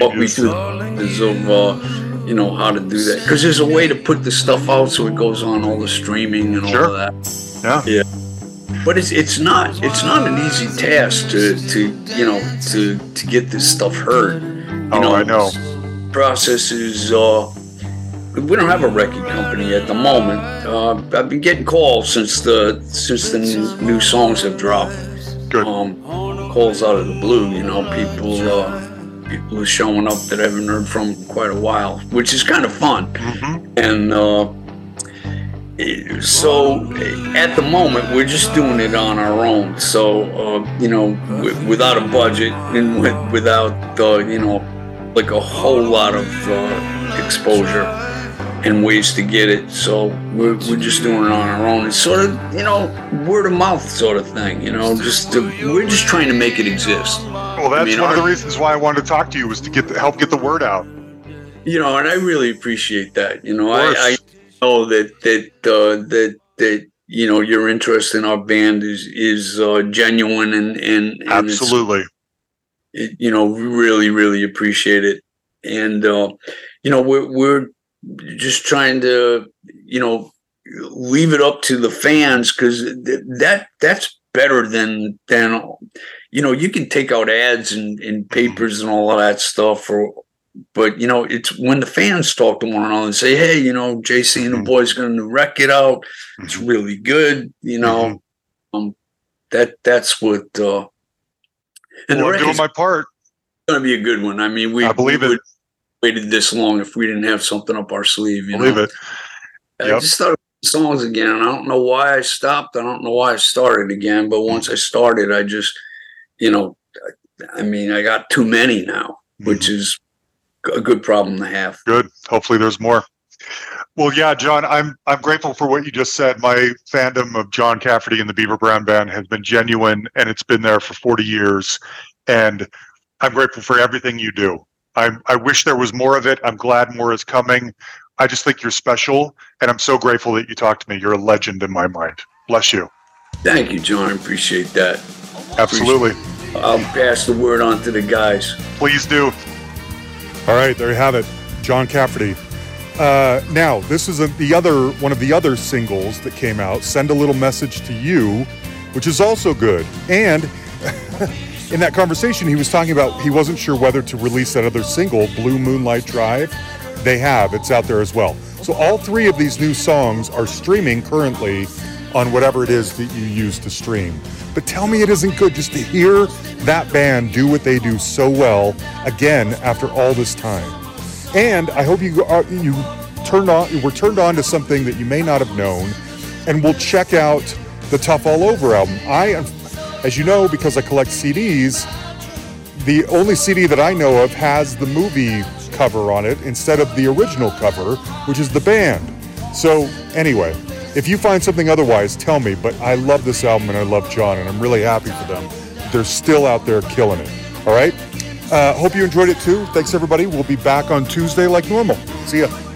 know, walk me through of uh, you know how to do that, because there's a way to put the stuff out so it goes on all the streaming and sure. all of that. Yeah. Yeah. But it's it's not it's not an easy task to to you know to to get this stuff heard. You oh, know, I know. Process is uh, we don't have a record company at the moment. Uh, I've been getting calls since the since the n- new songs have dropped. Good. Um, calls out of the blue. You know, people uh, people are showing up that I haven't heard from in quite a while, which is kind of fun. Mm-hmm. And. Uh, So at the moment we're just doing it on our own. So uh, you know, w- without a budget and w- without uh, you know, like a whole lot of uh, exposure and ways to get it. So we're, we're just doing it on our own. It's sort of, you know, word of mouth sort of thing. You know, just to, we're just trying to make it exist. Well, that's I mean, one our, of the reasons why I wanted to talk to you was to get the, help get the word out. You know, and I really appreciate that. You know, I. I know that that uh, that that you know your interest in our band is is uh, genuine and and, and absolutely, it, you know, really really appreciate it, and uh, you know we're we're just trying to you know leave it up to the fans, because th- that that's better than than you know you can take out ads and, and papers and all of that stuff or. But, you know, it's when the fans talk to one another and say, hey, you know, J C and the boys got a new record out. It's really good. You know, um, that that's what. Uh, and well, I'm doing my part. It's going to be a good one. I mean, we, I believe we it. waited this long if we didn't have something up our sleeve. You believe know? it. Yep. I just started songs again. And I don't know why I stopped. I don't know why I started again. But once I started, I just, you know, I, I mean, I got too many now, mm-hmm. which is. A good problem to have. Good. Hopefully there's more. Well, yeah, John, I'm I'm grateful for what you just said. My fandom of John Cafferty and the Beaver Brown Band has been genuine, and it's been there for forty years. And I'm grateful for everything you do. I I wish there was more of it. I'm glad more is coming. I just think you're special, and I'm so grateful that you talked to me. You're a legend in my mind. Bless you. Thank you, John. I appreciate that. Absolutely. Appreciate I'll pass the word on to the guys. Please do. All right, there you have it. John Cafferty. Uh, now, this is a, the other one of the other singles that came out, Send a Little Message to You, which is also good. And in that conversation, he was talking about he wasn't sure whether to release that other single, Blue Moonlight Drive. They have. It's out there as well. So all three of these new songs are streaming currently on whatever it is that you use to stream. But tell me it isn't good just to hear that band do what they do so well again after all this time. And I hope you uh, you turned on you were turned on to something that you may not have known, and we'll check out the Tough All Over album. I, as you know, because I collect C Ds, the only C D that I know of has the movie cover on it instead of the original cover, which is the band. So anyway, if you find something otherwise, tell me. But I love this album and I love John, and I'm really happy for them. They're still out there killing it. All right. Uh, hope you enjoyed it too. Thanks, everybody. We'll be back on Tuesday like normal. See ya.